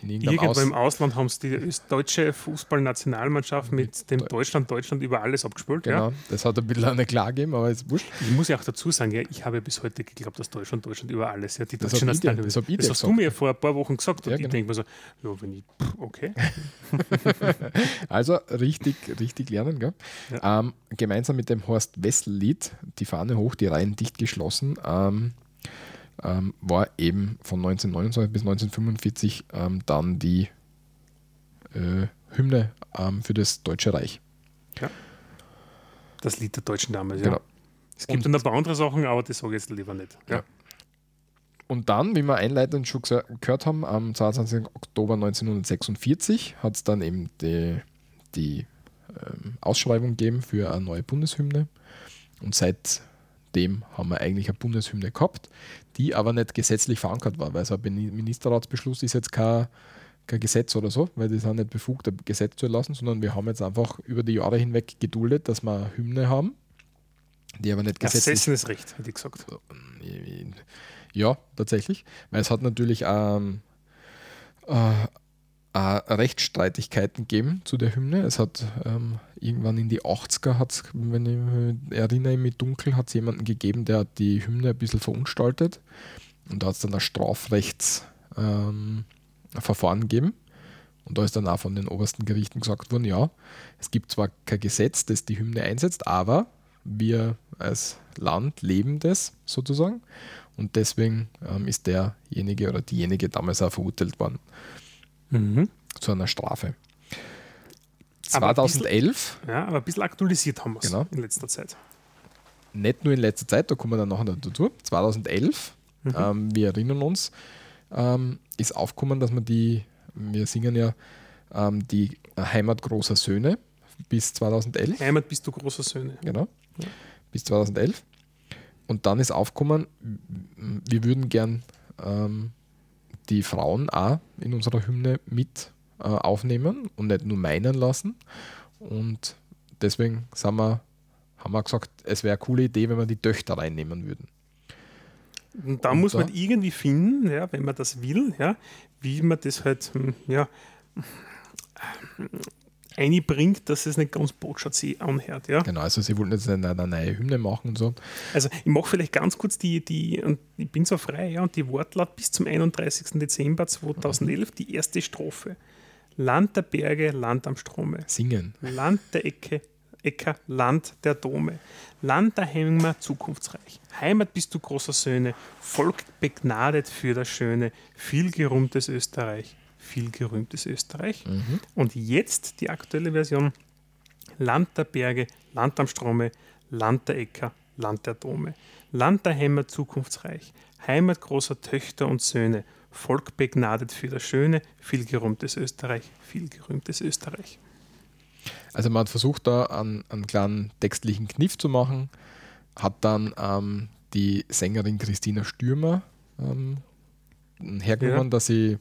in irgendeinem im Ausland haben sie die deutsche Fußballnationalmannschaft mit dem Deutschland über alles abgespielt. Genau, ja. Das hat ein bisschen eine Klage gegeben, aber ist wurscht. Ich muss ja auch dazu sagen, ja, ich habe bis heute geglaubt, dass Deutschland über alles, ja, die deutsche Nationalhymne. Das hast du mir vor ein paar Wochen gesagt und ich denke mir so, ja, wenn ich, okay. Also richtig lernen, gell? Ja. Gemeinsam mit dem Horst-Wessel-Lied, die Fahne hoch, die Reihen dicht geschlossen, war eben von 1929 bis 1945 dann die Hymne für das Deutsche Reich. Ja. Das Lied der deutschen Dame. Ja. Genau. Es gibt dann ein paar andere Sachen, aber das sage ich jetzt lieber nicht. Ja. Ja. Und dann, wie wir einleitend schon gehört haben, am 22. Oktober 1946 hat es dann eben die Ausschreibung gegeben für eine neue Bundeshymne. Und seitdem haben wir eigentlich eine Bundeshymne gehabt, die aber nicht gesetzlich verankert war, weil so ein Ministerratsbeschluss ist jetzt kein Gesetz oder so, weil die sind nicht befugt, ein Gesetz zu erlassen, sondern wir haben jetzt einfach über die Jahre hinweg geduldet, dass wir Hymne haben, die aber nicht gesetzlich... Ersessenes Recht, hätte ich gesagt. Ja, tatsächlich, weil es hat natürlich Rechtsstreitigkeiten gegeben zu der Hymne. Es hat irgendwann in die 80er, hat es jemanden gegeben, der hat die Hymne ein bisschen verunstaltet, und da hat es dann ein Strafrechtsverfahren gegeben, und da ist dann auch von den obersten Gerichten gesagt worden, ja, es gibt zwar kein Gesetz, das die Hymne einsetzt, aber wir als Land leben das sozusagen, und deswegen ist derjenige oder diejenige damals auch verurteilt worden zu einer Strafe. 2011. Aber ein bisschen aktualisiert haben wir es in letzter Zeit. Nicht nur in letzter Zeit, da kommen wir dann nachher dazu. 2011, wir erinnern uns, ist aufgekommen, dass wir singen ja die Heimat großer Söhne bis 2011. Heimat bist du großer Söhne. Genau, bis 2011. Und dann ist aufgekommen, wir würden gern die Frauen auch in unserer Hymne mit aufnehmen und nicht nur meinen lassen. Und deswegen haben wir gesagt, es wäre eine coole Idee, wenn wir die Töchter reinnehmen würden. Und da muss man irgendwie finden, ja, wenn man das will, ja, wie man das halt einbringt, dass es nicht ganz botschaftsig anhört. Ja? Genau, also sie wollten jetzt eine neue Hymne machen und so. Also ich mache vielleicht ganz kurz und ich bin so frei, ja, und die Wortlaut bis zum 31. Dezember 2011, die erste Strophe. Land der Berge, Land am Strome. Singen. Land der Äcker, Land der Dome. Land der Hänger, zukunftsreich. Heimat bist du großer Söhne, Volk begnadet für das Schöne, viel gerühmtes Österreich. Und jetzt die aktuelle Version, Land der Berge, Land am Strome, Land der Äcker, Land der Dome, Land der Hämmer zukunftsreich, Heimat großer Töchter und Söhne, Volk begnadet für das Schöne, viel gerühmtes Österreich. Also man hat versucht, da einen kleinen textlichen Kniff zu machen, hat dann die Sängerin Christina Stürmer hergenommen, dass sie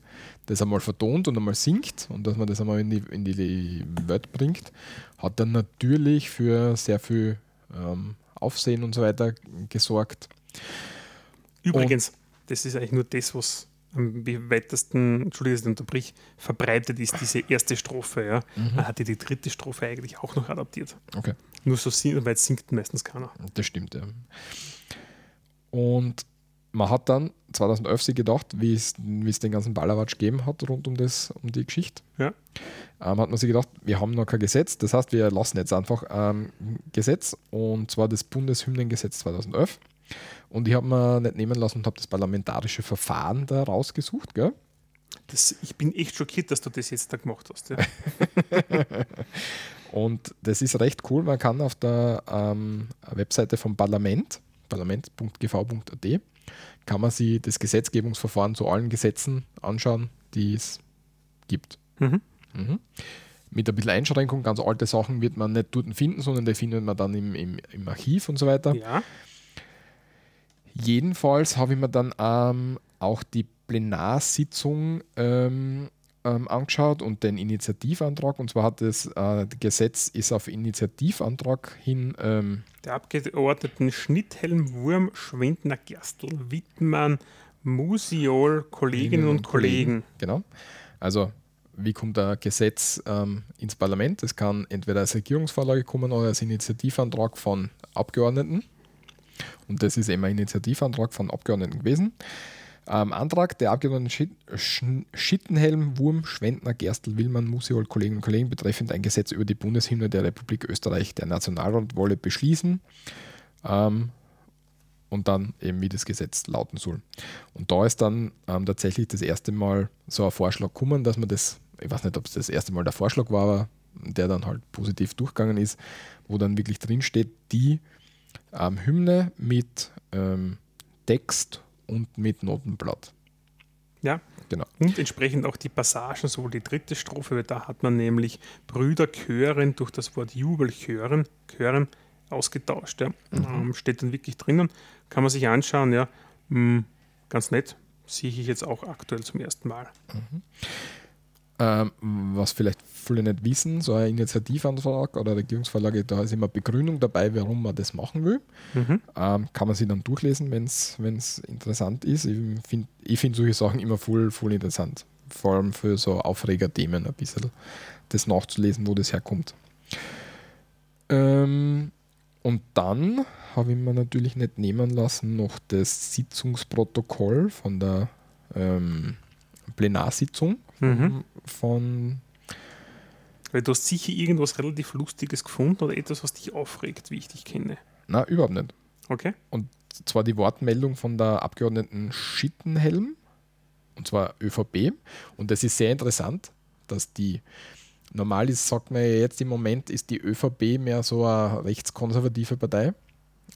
das einmal vertont und einmal singt und dass man das einmal in die Welt bringt, hat dann natürlich für sehr viel Aufsehen und so weiter gesorgt. Übrigens, und das ist eigentlich nur das, was am weitesten, Entschuldigung, dass ich unterbrich, verbreitet ist, diese erste Strophe. Ja. Man hatte die dritte Strophe eigentlich auch noch adaptiert. Okay. Nur so weit singt meistens keiner. Das stimmt, ja. Und man hat dann 2011 sich gedacht, wie es den ganzen Ballerwatsch gegeben hat rund um die Geschichte, hat man sich gedacht, wir haben noch kein Gesetz, das heißt, wir erlassen jetzt einfach ein Gesetz, und zwar das Bundeshymnengesetz 2011. Und ich habe mir nicht nehmen lassen und habe das parlamentarische Verfahren da rausgesucht. Gell? Ich bin echt schockiert, dass du das jetzt da gemacht hast. Ja. Und das ist recht cool, man kann auf der Webseite vom Parlament, parlament.gv.at, kann man sich das Gesetzgebungsverfahren zu allen Gesetzen anschauen, die es gibt. Mit ein bisschen Einschränkung, ganz alte Sachen wird man nicht dort finden, sondern die findet man dann im Archiv und so weiter. Ja. Jedenfalls habe ich mir dann auch die Plenarsitzung angeschaut und den Initiativantrag, und zwar hat das Gesetz ist auf Initiativantrag hin der Abgeordneten Schittenhelm, Wurm, Schwendner, Gerstl, Wittmann, Musiol, Kolleginnen und Kollegen. Genau. Also wie kommt ein Gesetz ins Parlament? Es kann entweder als Regierungsvorlage kommen oder als Initiativantrag von Abgeordneten. Und das ist eben ein Initiativantrag von Abgeordneten gewesen. Antrag der Abgeordneten Schittenhelm, Wurm, Schwendner, Gerstl, Willmann, Musiol, Kolleginnen und Kollegen betreffend ein Gesetz über die Bundeshymne der Republik Österreich. Der Nationalrat wolle beschließen und dann eben, wie das Gesetz lauten soll. Und da ist dann tatsächlich das erste Mal so ein Vorschlag gekommen, dass man das, ich weiß nicht, ob es das erste Mal der Vorschlag war, aber der dann halt positiv durchgegangen ist, wo dann wirklich drinsteht, die Hymne mit Text und mit Notenblatt. Ja, genau. Und entsprechend auch die Passagen, sowohl die dritte Strophe, weil da hat man nämlich Brüder chören durch das Wort Jubel chören ausgetauscht. Ja. Steht dann wirklich drinnen, kann man sich anschauen, ja, ganz nett, sehe ich jetzt auch aktuell zum ersten Mal. Was vielleicht viele nicht wissen, so ein Initiativantrag oder Regierungsvorlage, da ist immer Begründung dabei, warum man das machen will. Kann man sich dann durchlesen, wenn es interessant ist. Ich find solche Sachen immer voll interessant. Vor allem für so Aufregerthemen ein bisschen das nachzulesen, wo das herkommt. Und dann habe ich mir natürlich nicht nehmen lassen noch das Sitzungsprotokoll von der Plenarsitzung von. Weil du hast sicher irgendwas relativ Lustiges gefunden oder etwas, was dich aufregt, wie ich dich kenne. Nein, überhaupt nicht. Okay. Und zwar die Wortmeldung von der Abgeordneten Schittenhelm, und zwar ÖVP. Und das ist sehr interessant, dass die, normal ist, sagt man ja jetzt im Moment, ist die ÖVP mehr so eine rechtskonservative Partei.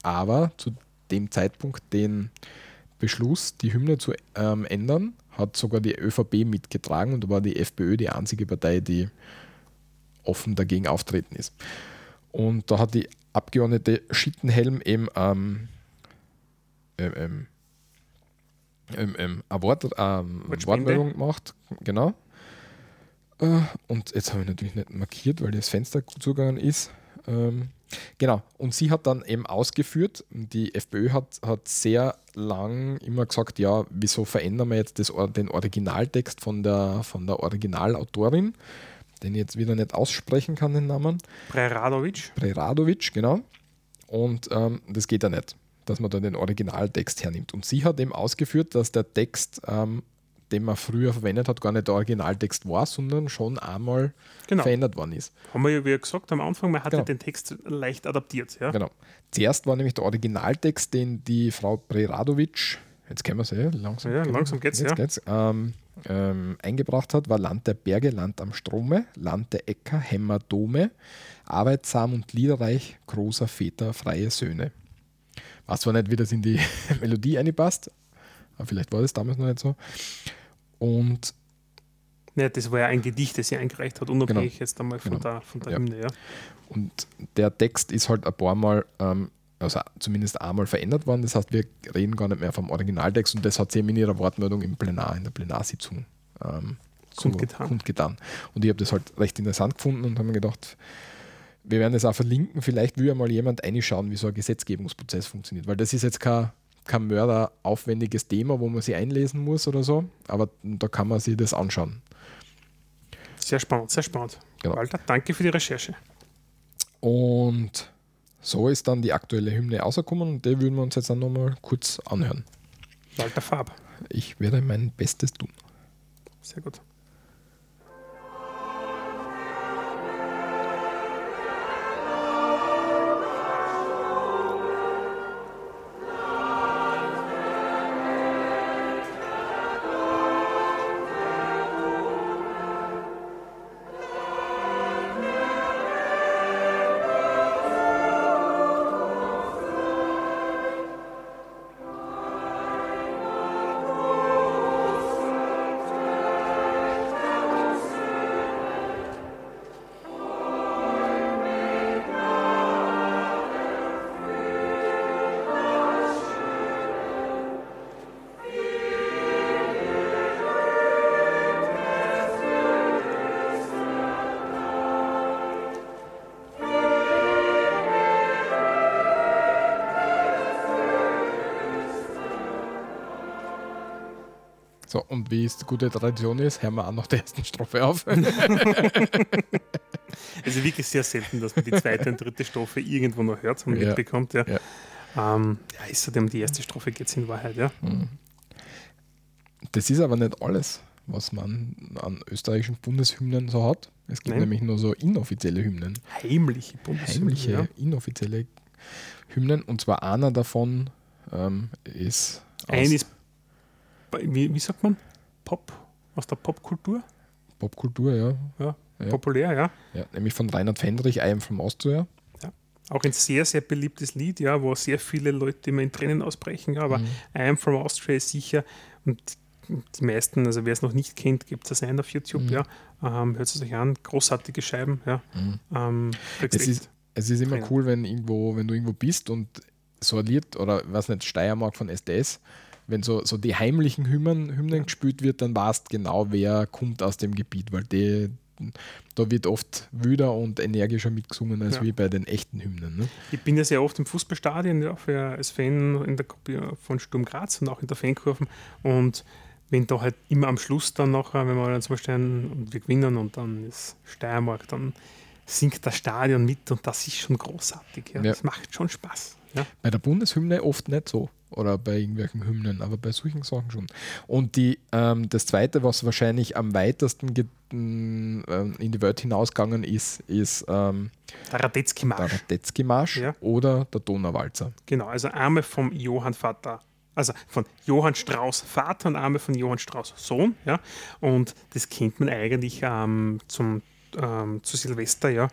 Aber zu dem Zeitpunkt, den Beschluss, die Hymne zu ändern, hat sogar die ÖVP mitgetragen und da war die FPÖ die einzige Partei, die offen dagegen auftreten ist. Und da hat die Abgeordnete Schittenhelm eben eine Wortmeldung gemacht. Genau. Und jetzt habe ich natürlich nicht markiert, weil das Fenster zugegangen ist. Genau, und sie hat dann eben ausgeführt, die FPÖ hat sehr lang immer gesagt, ja, wieso verändern wir jetzt den Originaltext von der Originalautorin, den ich jetzt wieder nicht aussprechen kann, den Namen. Preradovic, genau. Und das geht ja nicht, dass man da den Originaltext hernimmt. Und sie hat eben ausgeführt, dass der Text, den man früher verwendet hat, gar nicht der Originaltext war, sondern schon einmal verändert worden ist. Haben wir ja, wie gesagt, am Anfang, man hat ja den Text leicht adaptiert. Ja? Genau. Zuerst war nämlich der Originaltext, den die Frau Preradovic, jetzt kennen wir es langsam. Ja, langsam geht's, ja. Geht's, eingebracht hat, war Land der Berge, Land am Strome, Land der Äcker, Hämmerdome, arbeitsam und liederreich, großer Väter, freie Söhne. Weiß zwar nicht, wie das in die Melodie einpasst, aber vielleicht war das damals noch nicht so. Und ja, das war ja ein Gedicht, das sie eingereicht hat, unabhängig jetzt einmal von der Hymne. Ja. Und der Text ist halt ein paar Mal, also zumindest einmal verändert worden. Das heißt, wir reden gar nicht mehr vom Originaltext und das hat sie in ihrer Wortmeldung in der Plenarsitzung kundgetan. Und ich habe das halt recht interessant gefunden und habe mir gedacht, wir werden das auch verlinken. Vielleicht will ja mal jemand reinschauen, wie so ein Gesetzgebungsprozess funktioniert, weil das ist jetzt kein mörderaufwendiges Thema, wo man sich einlesen muss oder so, aber da kann man sich das anschauen. Sehr spannend, sehr spannend. Genau. Walter, danke für die Recherche. Und so ist dann die aktuelle Hymne rausgekommen und die würden wir uns jetzt dann nochmal kurz anhören. Walter Farb. Ich werde mein Bestes tun. Sehr gut. So, und wie es gute Tradition ist, hören wir auch noch der ersten Strophe auf. Also wirklich sehr selten, dass man die zweite und dritte Strophe irgendwo noch hört und mitbekommt. Ja. Ja. Ist so dem die erste Strophe geht es in Wahrheit, ja. Das ist aber nicht alles, was man an österreichischen Bundeshymnen so hat. Es gibt nämlich nur so inoffizielle Hymnen. Heimliche Bundeshymnen. Heimliche, inoffizielle Hymnen. Und zwar einer davon ist... Wie sagt man? Pop? Aus der Popkultur? Popkultur, ja. ja. Populär, ja. Ja, nämlich von Reinhard Fendrich, I am from Austria. Ja. Auch ein sehr, sehr beliebtes Lied, ja, wo sehr viele Leute immer in Tränen ausbrechen, aber I am from Austria ist sicher, und die meisten, also wer es noch nicht kennt, gibt es ein auf YouTube, ja. Hört es euch an, großartige Scheiben, ja. Es ist immer cool, wenn du irgendwo bist und so ein Lied, oder was nicht, Steiermark von SDS, wenn so die heimlichen Hymnen gespielt wird, dann weißt genau, wer kommt aus dem Gebiet, weil da wird oft wüder und energischer mitgesungen als wie bei den echten Hymnen. Ne? Ich bin ja sehr oft im Fußballstadion, ja, als Fan in der Gruppe von Sturm Graz und auch in der Fankurve, und wenn da halt immer am Schluss dann nachher, wenn wir dann zum Beispiel und wir gewinnen und dann ist Steiermark, dann singt das Stadion mit, und das ist schon großartig. Ja. Ja. Das macht schon Spaß. Ja. Bei der Bundeshymne oft nicht so, oder bei irgendwelchen Hymnen, aber bei solchen Sachen schon. Und das Zweite, was wahrscheinlich am weitesten in die Welt hinausgegangen ist der Radetzky-Marsch. Der Radetzky-Marsch, ja. Oder der Donauwalzer. Genau, also Arme vom Johann Vater, also von Johann Strauß Vater und Arme von Johann Strauß Sohn. Ja. Und das kennt man eigentlich zu Silvester, ja,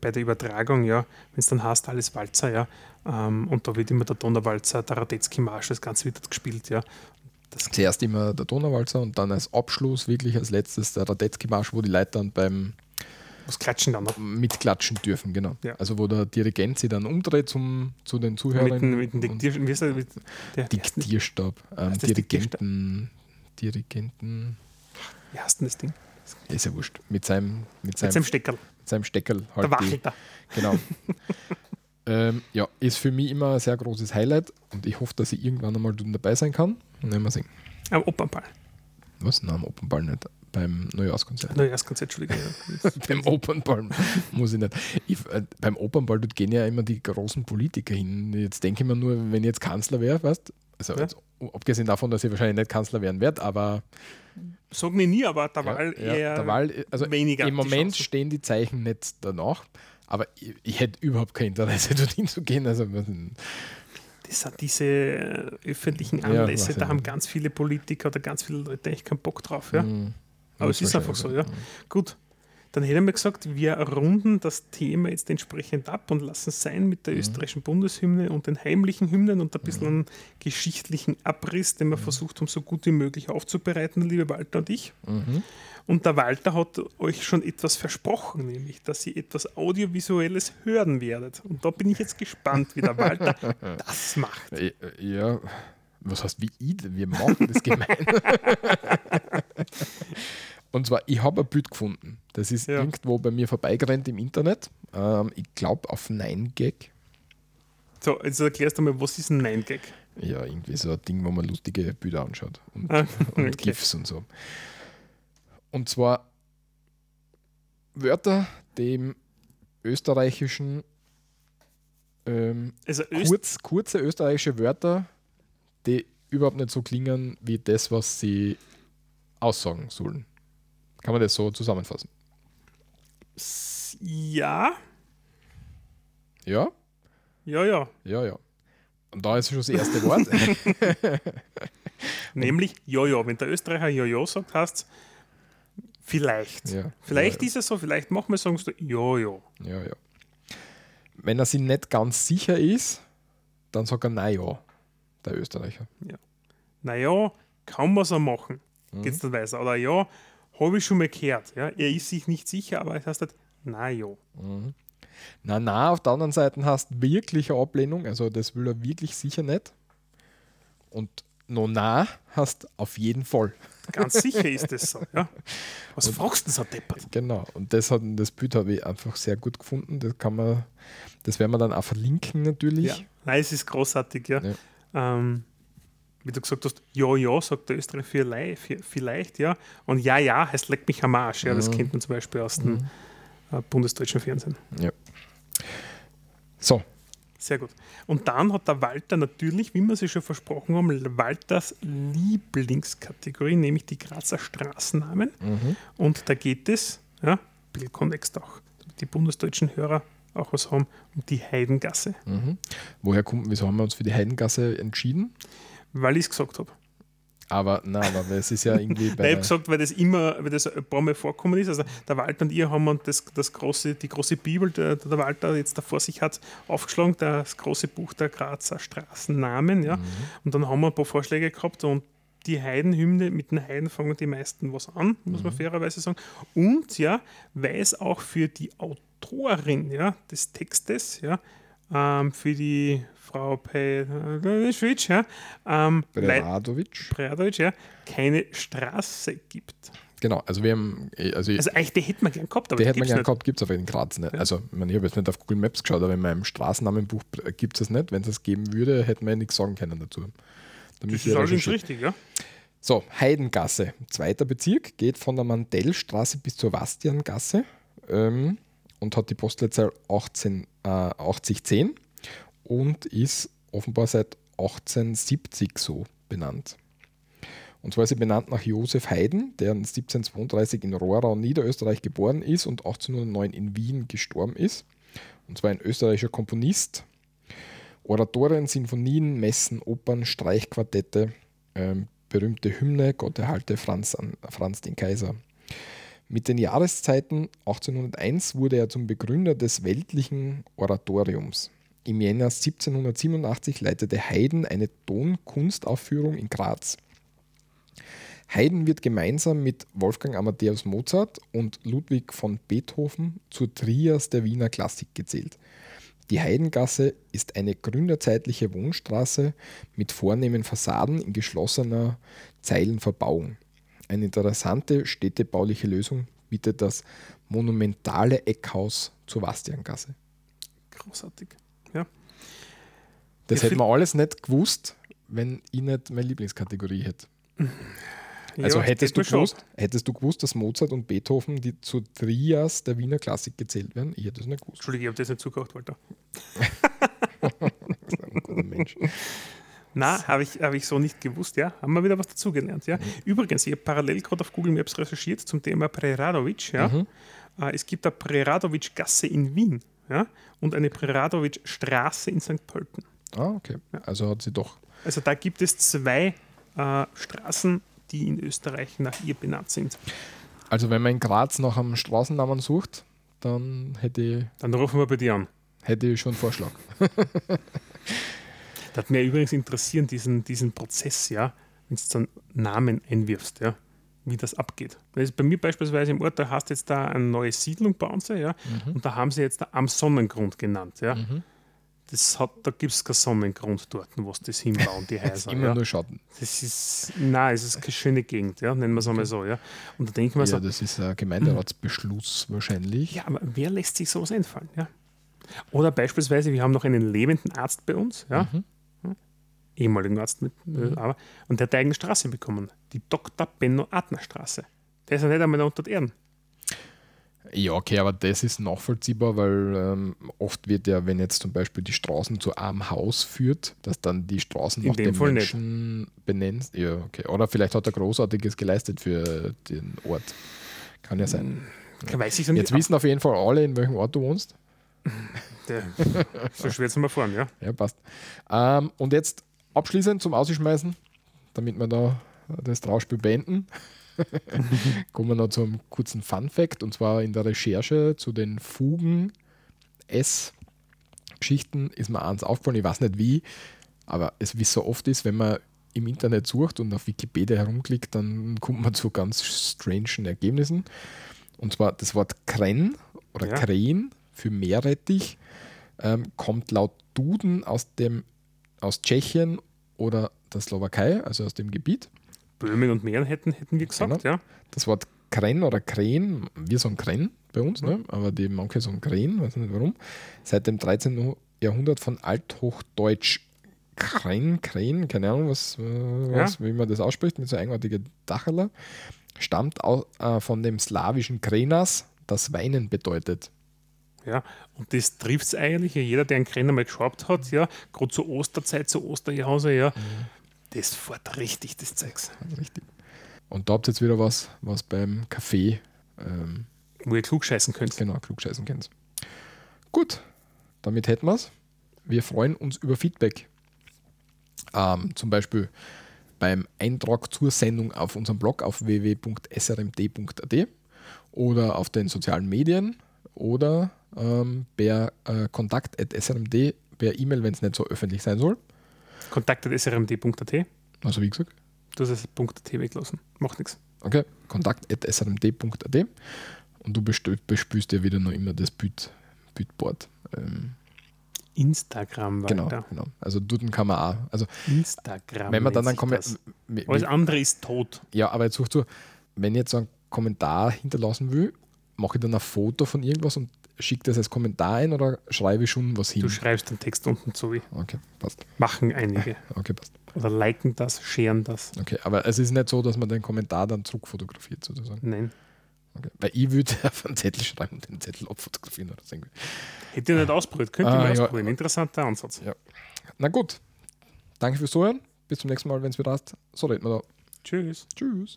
bei der Übertragung, ja, wenn es dann heißt, alles Walzer, ja, und da wird immer der Donauwalzer, der Radetzky-Marsch, das Ganze wird gespielt, ja. Zuerst immer der Donauwalzer und dann als Abschluss, wirklich als letztes, der Radetzky-Marsch, wo die Leute dann mitklatschen dürfen, genau. Ja. Also wo der Dirigent sich dann umdreht zu den Zuhörern. Diktierstab. Dirigenten. Wie heißt denn das Ding? Ist ja wurscht. Mit seinem Steckerl. Mit seinem Steckerl. Halt der Wachelter. Genau. Ja, ist für mich immer ein sehr großes Highlight, und ich hoffe, dass ich irgendwann einmal dabei sein kann. Nehmen wir singen. Am Opernball. Was? Nein, am Opernball nicht. Beim Neujahrskonzert. Entschuldigung. Beim Opernball muss ich nicht. Beim Opernball dort gehen ja immer die großen Politiker hin. Jetzt denke ich mir nur, wenn ich jetzt Kanzler wäre, weißt du? Also jetzt, abgesehen davon, dass ich wahrscheinlich nicht Kanzler werden werde, aber... Sag mir nie, aber der Wahl eher der Wahl, also weniger. Im Moment stehen die Zeichen nicht danach, aber ich hätte überhaupt kein Interesse, dorthin zu gehen. Also, diese öffentlichen Anlässe, da haben ganz viele Politiker oder ganz viele Leute echt keinen Bock drauf. Ja? Aber es ist einfach so, ja. Gut, dann hätten wir gesagt, wir runden das Thema jetzt entsprechend ab und lassen es sein mit der österreichischen Bundeshymne und den heimlichen Hymnen und ein bisschen einen geschichtlichen Abriss, den wir versucht haben, so gut wie möglich aufzubereiten, liebe Walter und ich. Und der Walter hat euch schon etwas versprochen, nämlich, dass ihr etwas Audiovisuelles hören werdet. Und da bin ich jetzt gespannt, wie der Walter das macht. Ja, was heißt, wir machen das gemein. Und zwar, ich habe ein Bild gefunden. Das ist irgendwo bei mir vorbeigerannt im Internet. Ich glaube auf 9gag. So, jetzt erklärst du mal, was ist ein 9gag? Ja, irgendwie so ein Ding, wo man lustige Bilder anschaut und GIFs und so. Und zwar Wörter dem österreichischen, kurze österreichische Wörter, die überhaupt nicht so klingen wie das, was sie aussagen sollen. Kann man das so zusammenfassen? Ja. Ja? Ja. Und da ist schon das erste Wort. Nämlich Jojo. Wenn der Österreicher Jojo sagt, heißt es vielleicht. Ja. Vielleicht ist es so, vielleicht machen wir, sagen sie Jojo. Ja. Wenn er sich nicht ganz sicher ist, dann sagt er Naja, der Österreicher. Ja. Naja, kann man so machen. Geht's dann weiter. Oder ja, habe ich schon mal gehört. Ja? Er ist sich nicht sicher, aber es heißt halt, na ja. Na, auf der anderen Seite hast wirkliche Ablehnung, also das will er wirklich sicher nicht. Und no na hast auf jeden Fall. Ganz sicher ist das so, ja. Was fragst du so deppert? Genau, und das Bild habe ich einfach sehr gut gefunden. Das werden wir dann auch verlinken natürlich. Ja. Nein, es ist großartig, ja. Wie du gesagt hast, ja, sagt der Österreicher vielleicht, ja. Und ja, heißt leck mich am Arsch. Ja, das kennt man zum Beispiel aus dem bundesdeutschen Fernsehen. Ja. So. Sehr gut. Und dann hat der Walter natürlich, wie wir es schon versprochen haben, Walters Lieblingskategorie, nämlich die Grazer Straßennamen. Und da geht es, ja, Bildkontext auch, die bundesdeutschen Hörer auch was haben, um die Heidengasse. Wieso haben wir uns für die Heidengasse entschieden? Weil ich es gesagt habe. Aber nein, aber es ist ja irgendwie bei... Ich habe gesagt, weil das ein paar Mal vorkommen ist. Also der Walter und ich haben die große Bibel, der Walter jetzt da vor sich hat, aufgeschlagen, das große Buch der Grazer Straßennamen. Ja. Mhm. Und dann haben wir ein paar Vorschläge gehabt und die Haydnhymne, mit den Heiden fangen die meisten was an, muss man fairerweise sagen. Und ja, weil es auch für die Autorin des Textes, für die Frau Preradovic, keine Straße gibt. Genau, also wir haben... Also eigentlich, die hätten wir gern gehabt, aber die hätten wir gern gehabt, gibt es aber in Graz nicht. Ja. Also ich habe jetzt nicht auf Google Maps geschaut, aber in meinem Straßennamenbuch gibt es das nicht. Wenn es das geben würde, hätten wir ja nichts sagen können dazu. Das ist alles richtig, ja. So, Heidengasse, 2. Bezirk, geht von der Mandellstraße bis zur Bastiangasse und hat die Postleitzahl 8010 und ist offenbar seit 1870 so benannt. Und zwar ist sie benannt nach Josef Haydn, der 1732 in Rohrau, Niederösterreich geboren ist und 1809 in Wien gestorben ist. Und zwar ein österreichischer Komponist. Oratorien, Sinfonien, Messen, Opern, Streichquartette, berühmte Hymne, Gott erhalte Franz den Kaiser. Mit den Jahreszeiten 1801 wurde er zum Begründer des weltlichen Oratoriums. Im Jänner 1787 leitete Haydn eine Tonkunstaufführung in Graz. Haydn wird gemeinsam mit Wolfgang Amadeus Mozart und Ludwig von Beethoven zur Trias der Wiener Klassik gezählt. Die Heidengasse ist eine gründerzeitliche Wohnstraße mit vornehmen Fassaden in geschlossener Zeilenverbauung. Eine interessante städtebauliche Lösung bietet das monumentale Eckhaus zur Bastiangasse. Großartig, ja. Das hätten wir alles nicht gewusst, wenn ich nicht meine Lieblingskategorie hätte. Also hättest du gewusst, dass Mozart und Beethoven die zur Trias der Wiener Klassik gezählt werden? Ich hätte das nicht gewusst. Entschuldigung, ich habe das nicht zugehört, Walter. Das ist ein guter Mensch. Nein, habe ich so nicht gewusst, ja. Haben wir wieder was dazugelernt, ja. Mhm. Übrigens, ich habe parallel gerade auf Google Maps recherchiert zum Thema Preradovic, ja. Mhm. Es gibt eine Preradovic-Gasse in Wien, ja, und eine Preradovic-Straße in St. Pölten. Ah, okay. Ja. Also hat sie doch... Also da gibt es 2 Straßen, die in Österreich nach ihr benannt sind. Also wenn man in Graz nach einem Straßennamen sucht, dann hätte ich... Dann rufen wir bei dir an. Hätte ich schon einen Vorschlag. Das hat mir übrigens interessieren, diesen Prozess, ja, wenn du dann Namen einwirfst, ja, wie das abgeht. Weil es bei mir beispielsweise im Ort, da hast jetzt da eine neue Siedlung bei uns, ja, und da haben sie jetzt da am Sonnengrund genannt, ja. Mhm. Da gibt es keinen Sonnengrund dort, wo sie das hinbauen, die Häuser. Das ist immer nur Schatten. Es ist keine schöne Gegend, ja, nennen wir es einmal so. Ja. Und da denkt man so, das ist ein Gemeinderatsbeschluss wahrscheinlich. Ja, aber wer lässt sich sowas einfallen? Ja? Oder beispielsweise, wir haben noch einen lebenden Arzt bei uns, ja, ehemaligen Arzt, und der hat eine eigene Straße bekommen, die Dr. Benno-Adner-Straße. Der ist ja nicht einmal unter der Erde. Ja, okay, aber das ist nachvollziehbar, weil oft wird ja, wenn jetzt zum Beispiel die Straßen zu einem Haus führt, dass dann die Straßen nach dem Menschen benennt. Ja, okay. Oder vielleicht hat er Großartiges geleistet für den Ort. Kann ja sein. Weiß ich jetzt nicht. Wissen auf jeden Fall alle, in welchem Ort du wohnst. So schwer zu mal fahren, ja. Ja, passt. Und jetzt abschließend zum Ausschmeißen, damit wir da das Trauspiel beenden. Kommen wir noch zum kurzen Fun-Fact, und zwar in der Recherche zu den Fugen-S-Geschichten ist mir eins aufgefallen, ich weiß nicht wie, aber es wie so oft ist, wenn man im Internet sucht und auf Wikipedia herumklickt, dann kommt man zu ganz strangen Ergebnissen. Und zwar das Wort Kren oder Kren für Meerrettich kommt laut Duden aus Tschechien oder der Slowakei, also aus dem Gebiet. Böhmen und Mähren hätten wir gesagt, ja. Das Wort Kren oder Kren, wir sagen Kren bei uns, ne? Aber die manche sagen Kren, weiß nicht warum, seit dem 13. Jahrhundert von Althochdeutsch Kren, keine Ahnung, wie man das ausspricht, mit so eigenartiger Dacherler, stammt von dem slawischen Krenas, das Weinen bedeutet. Ja, und das trifft es eigentlich, jeder, der einen Kren einmal geschraubt hat, ja, gerade zur Osterzeit, zu Osterjause, ja, das fährt richtig, das Zeugs. Richtig. Und da habt ihr jetzt wieder was beim Kaffee, wo ihr klugscheißen könnt. Genau, klugscheißen könnt. Gut, damit hätten wir es. Wir freuen uns über Feedback. Zum Beispiel beim Eintrag zur Sendung auf unserem Blog auf www.srmd.at oder auf den sozialen Medien oder per kontakt@srmd, per E-Mail, wenn es nicht so öffentlich sein soll. kontakt@srmd.at. Also wie gesagt? Das ist .at weglassen. Macht nichts. Okay, kontakt@srmd.at. Und du bespülst ja wieder noch immer das Bitboard. Instagram war genau, da. Genau. Also dort kann man auch. Also, Instagram. Wenn man dann kommt. Alles andere ist tot. Ja, aber jetzt suchst du, wenn ich jetzt so einen Kommentar hinterlassen will, mache ich dann ein Foto von irgendwas und schicke das als Kommentar ein oder schreibe ich schon was hin? Du schreibst den Text unten zu. Okay, passt. Machen einige. Okay, passt. Oder liken das, sharen das. Okay, aber es ist nicht so, dass man den Kommentar dann zurückfotografiert sozusagen. Nein. Okay. Weil ich würde auf einen Zettel schreiben und den Zettel abfotografieren oder so. Hätte ich nicht ausprobiert, könnte ich nicht ausprobieren. Ja. Interessanter Ansatz. Ja. Na gut, danke fürs Zuhören. Bis zum nächsten Mal, wenn es wieder heißt. So reden wir da. Tschüss. Tschüss.